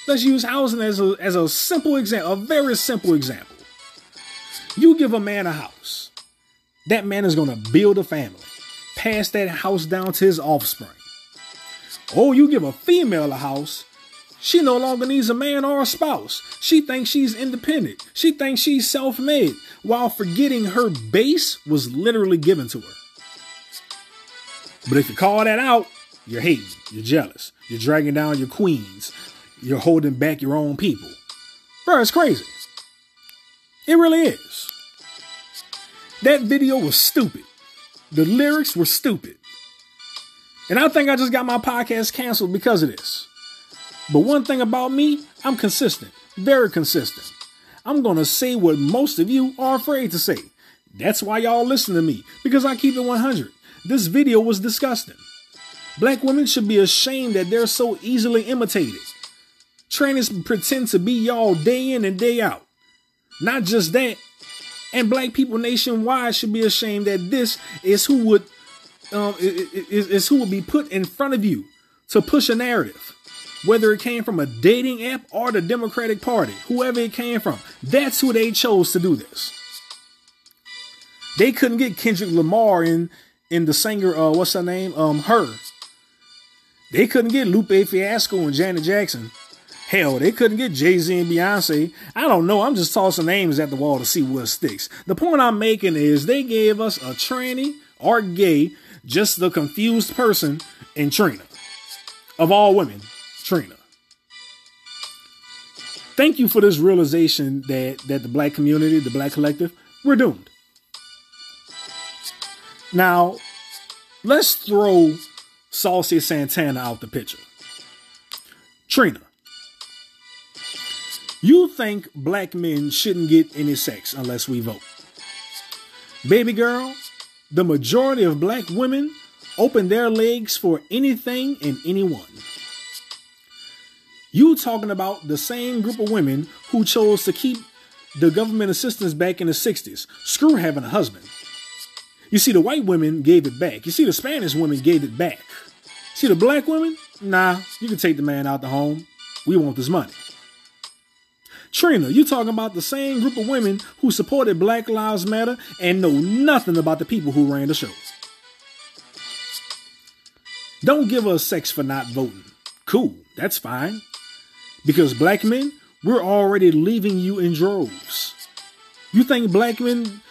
Let's use housing as a simple example, a very simple example. You give a man a house. That man is going to build a family. Pass that house down to his offspring. Or you give a female a house. She no longer needs a man or a spouse. She thinks she's independent. She thinks she's self-made, while forgetting her base was literally given to her. But if you call that out, you're hating, you're jealous, you're dragging down your queens, you're holding back your own people. Bro, it's crazy. It really is. That video was stupid. The lyrics were stupid. And I think I just got my podcast canceled because of this. But one thing about me, I'm consistent, very consistent. I'm going to say what most of you are afraid to say. That's why y'all listen to me, because I keep it 100. This video was disgusting. Black women should be ashamed that they're so easily imitated. Trainers pretend to be y'all day in and day out. Not just that, and black people nationwide should be ashamed that this is who would be put in front of you to push a narrative. Whether it came from a dating app or the Democratic Party, whoever it came from, that's who they chose to do this. They couldn't get Kendrick Lamar in the singer, what's her name? Her. They couldn't get Lupe Fiasco and Janet Jackson. Hell, they couldn't get Jay-Z and Beyonce. I don't know. I'm just tossing names at the wall to see what sticks. The point I'm making is they gave us a tranny or gay, just the confused person in Trina. Of all women. Trina. Thank you for this realization that the black community, the black collective, we're doomed. Now, let's throw Saucy Santana out the picture. Trina, you think black men shouldn't get any sex unless we vote. Baby girl, the majority of black women open their legs for anything and anyone. You talking about the same group of women who chose to keep the government assistance back in the 60s. Screw having a husband. You see, the white women gave it back. You see, the Spanish women gave it back. See, the black women? Nah, you can take the man out the home. We want this money. Trina, you talking about the same group of women who supported Black Lives Matter and know nothing about the people who ran the shows. Don't give us sex for not voting. Cool, that's fine. Because black men, we're already leaving you in droves. You think black men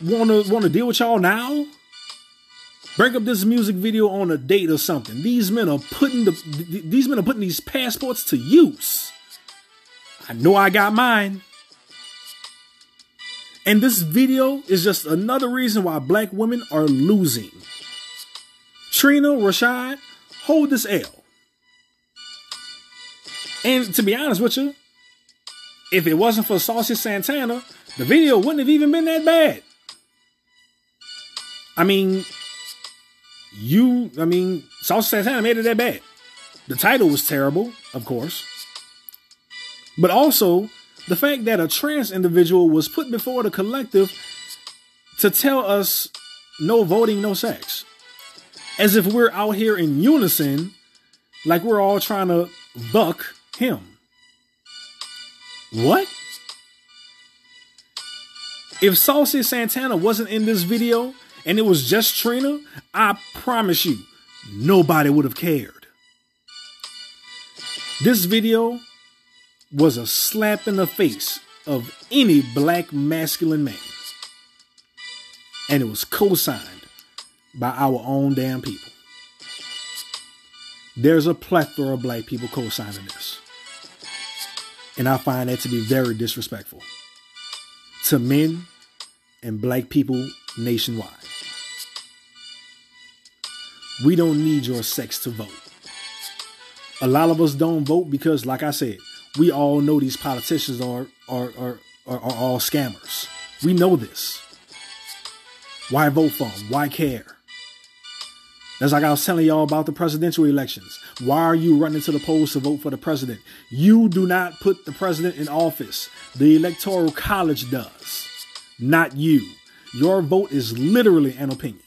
want to deal with y'all now? Break up this music video on a date or something. These men are putting these passports to use. I know I got mine. And this video is just another reason why black women are losing. Trina, Rashad, hold this L. And to be honest with you, if it wasn't for Saucy Santana, the video wouldn't have even been that bad. I mean, Saucy Santana made it that bad. The title was terrible, of course. But also, the fact that a trans individual was put before the collective to tell us no voting, no sex. As if we're out here in unison, like we're all trying to buck him. What? If Saucy Santana wasn't in this video and it was just Trina, I promise you, nobody would have cared. This video was a slap in the face of any black masculine man. And it was co-signed by our own damn people. There's a plethora of black people co-signing this. And I find that to be very disrespectful to men and black people nationwide. We don't need your sex to vote. A lot of us don't vote because, like I said, we all know these politicians are all scammers. We know this. Why vote for them? Why care? That's like I was telling y'all about the presidential elections. Why are you running to the polls to vote for the president? You do not put the president in office. The Electoral College does. Not you. Your vote is literally an opinion.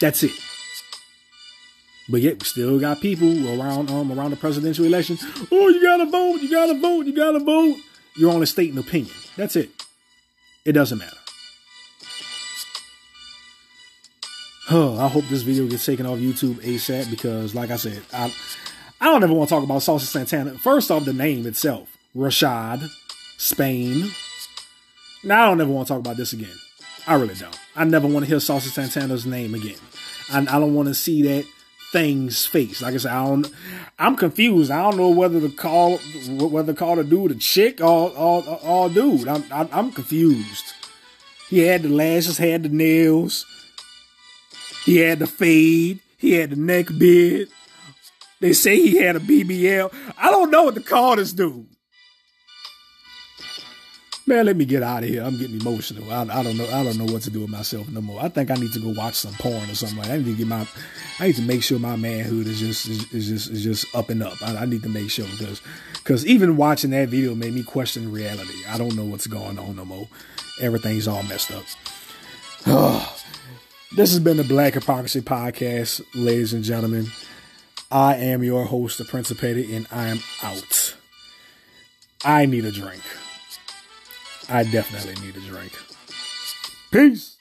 That's it. But yet we still got people around the presidential election. Oh, you gotta vote. You gotta vote. You gotta vote. You're only stating opinion. That's it. It doesn't matter. Huh, I hope this video gets taken off YouTube ASAP because, like I said, I don't ever want to talk about Saucy Santana. First off, the name itself, Rashad Spain. Now, I don't ever want to talk about this again. I really don't. I never want to hear Saucy Santana's name again. I don't want to see that thing's face. Like I said, I'm confused. I don't know whether to call the dude a chick or dude. I'm confused. He had the lashes, had the nails. He had the fade. He had the neck beard. They say he had a BBL. I don't know what to call this dude. Man, let me get out of here. I'm getting emotional. I don't know. I don't know what to do with myself no more. I think I need to go watch some porn or something like that. I need to make sure my manhood is just up and up. I need to make sure because even watching that video made me question reality. I don't know what's going on no more. Everything's all messed up. Ugh. This has been the Black Hypocrisy Podcast, ladies and gentlemen. I am your host, the Prince of Petty, and I am out. I need a drink. I definitely need a drink. Peace.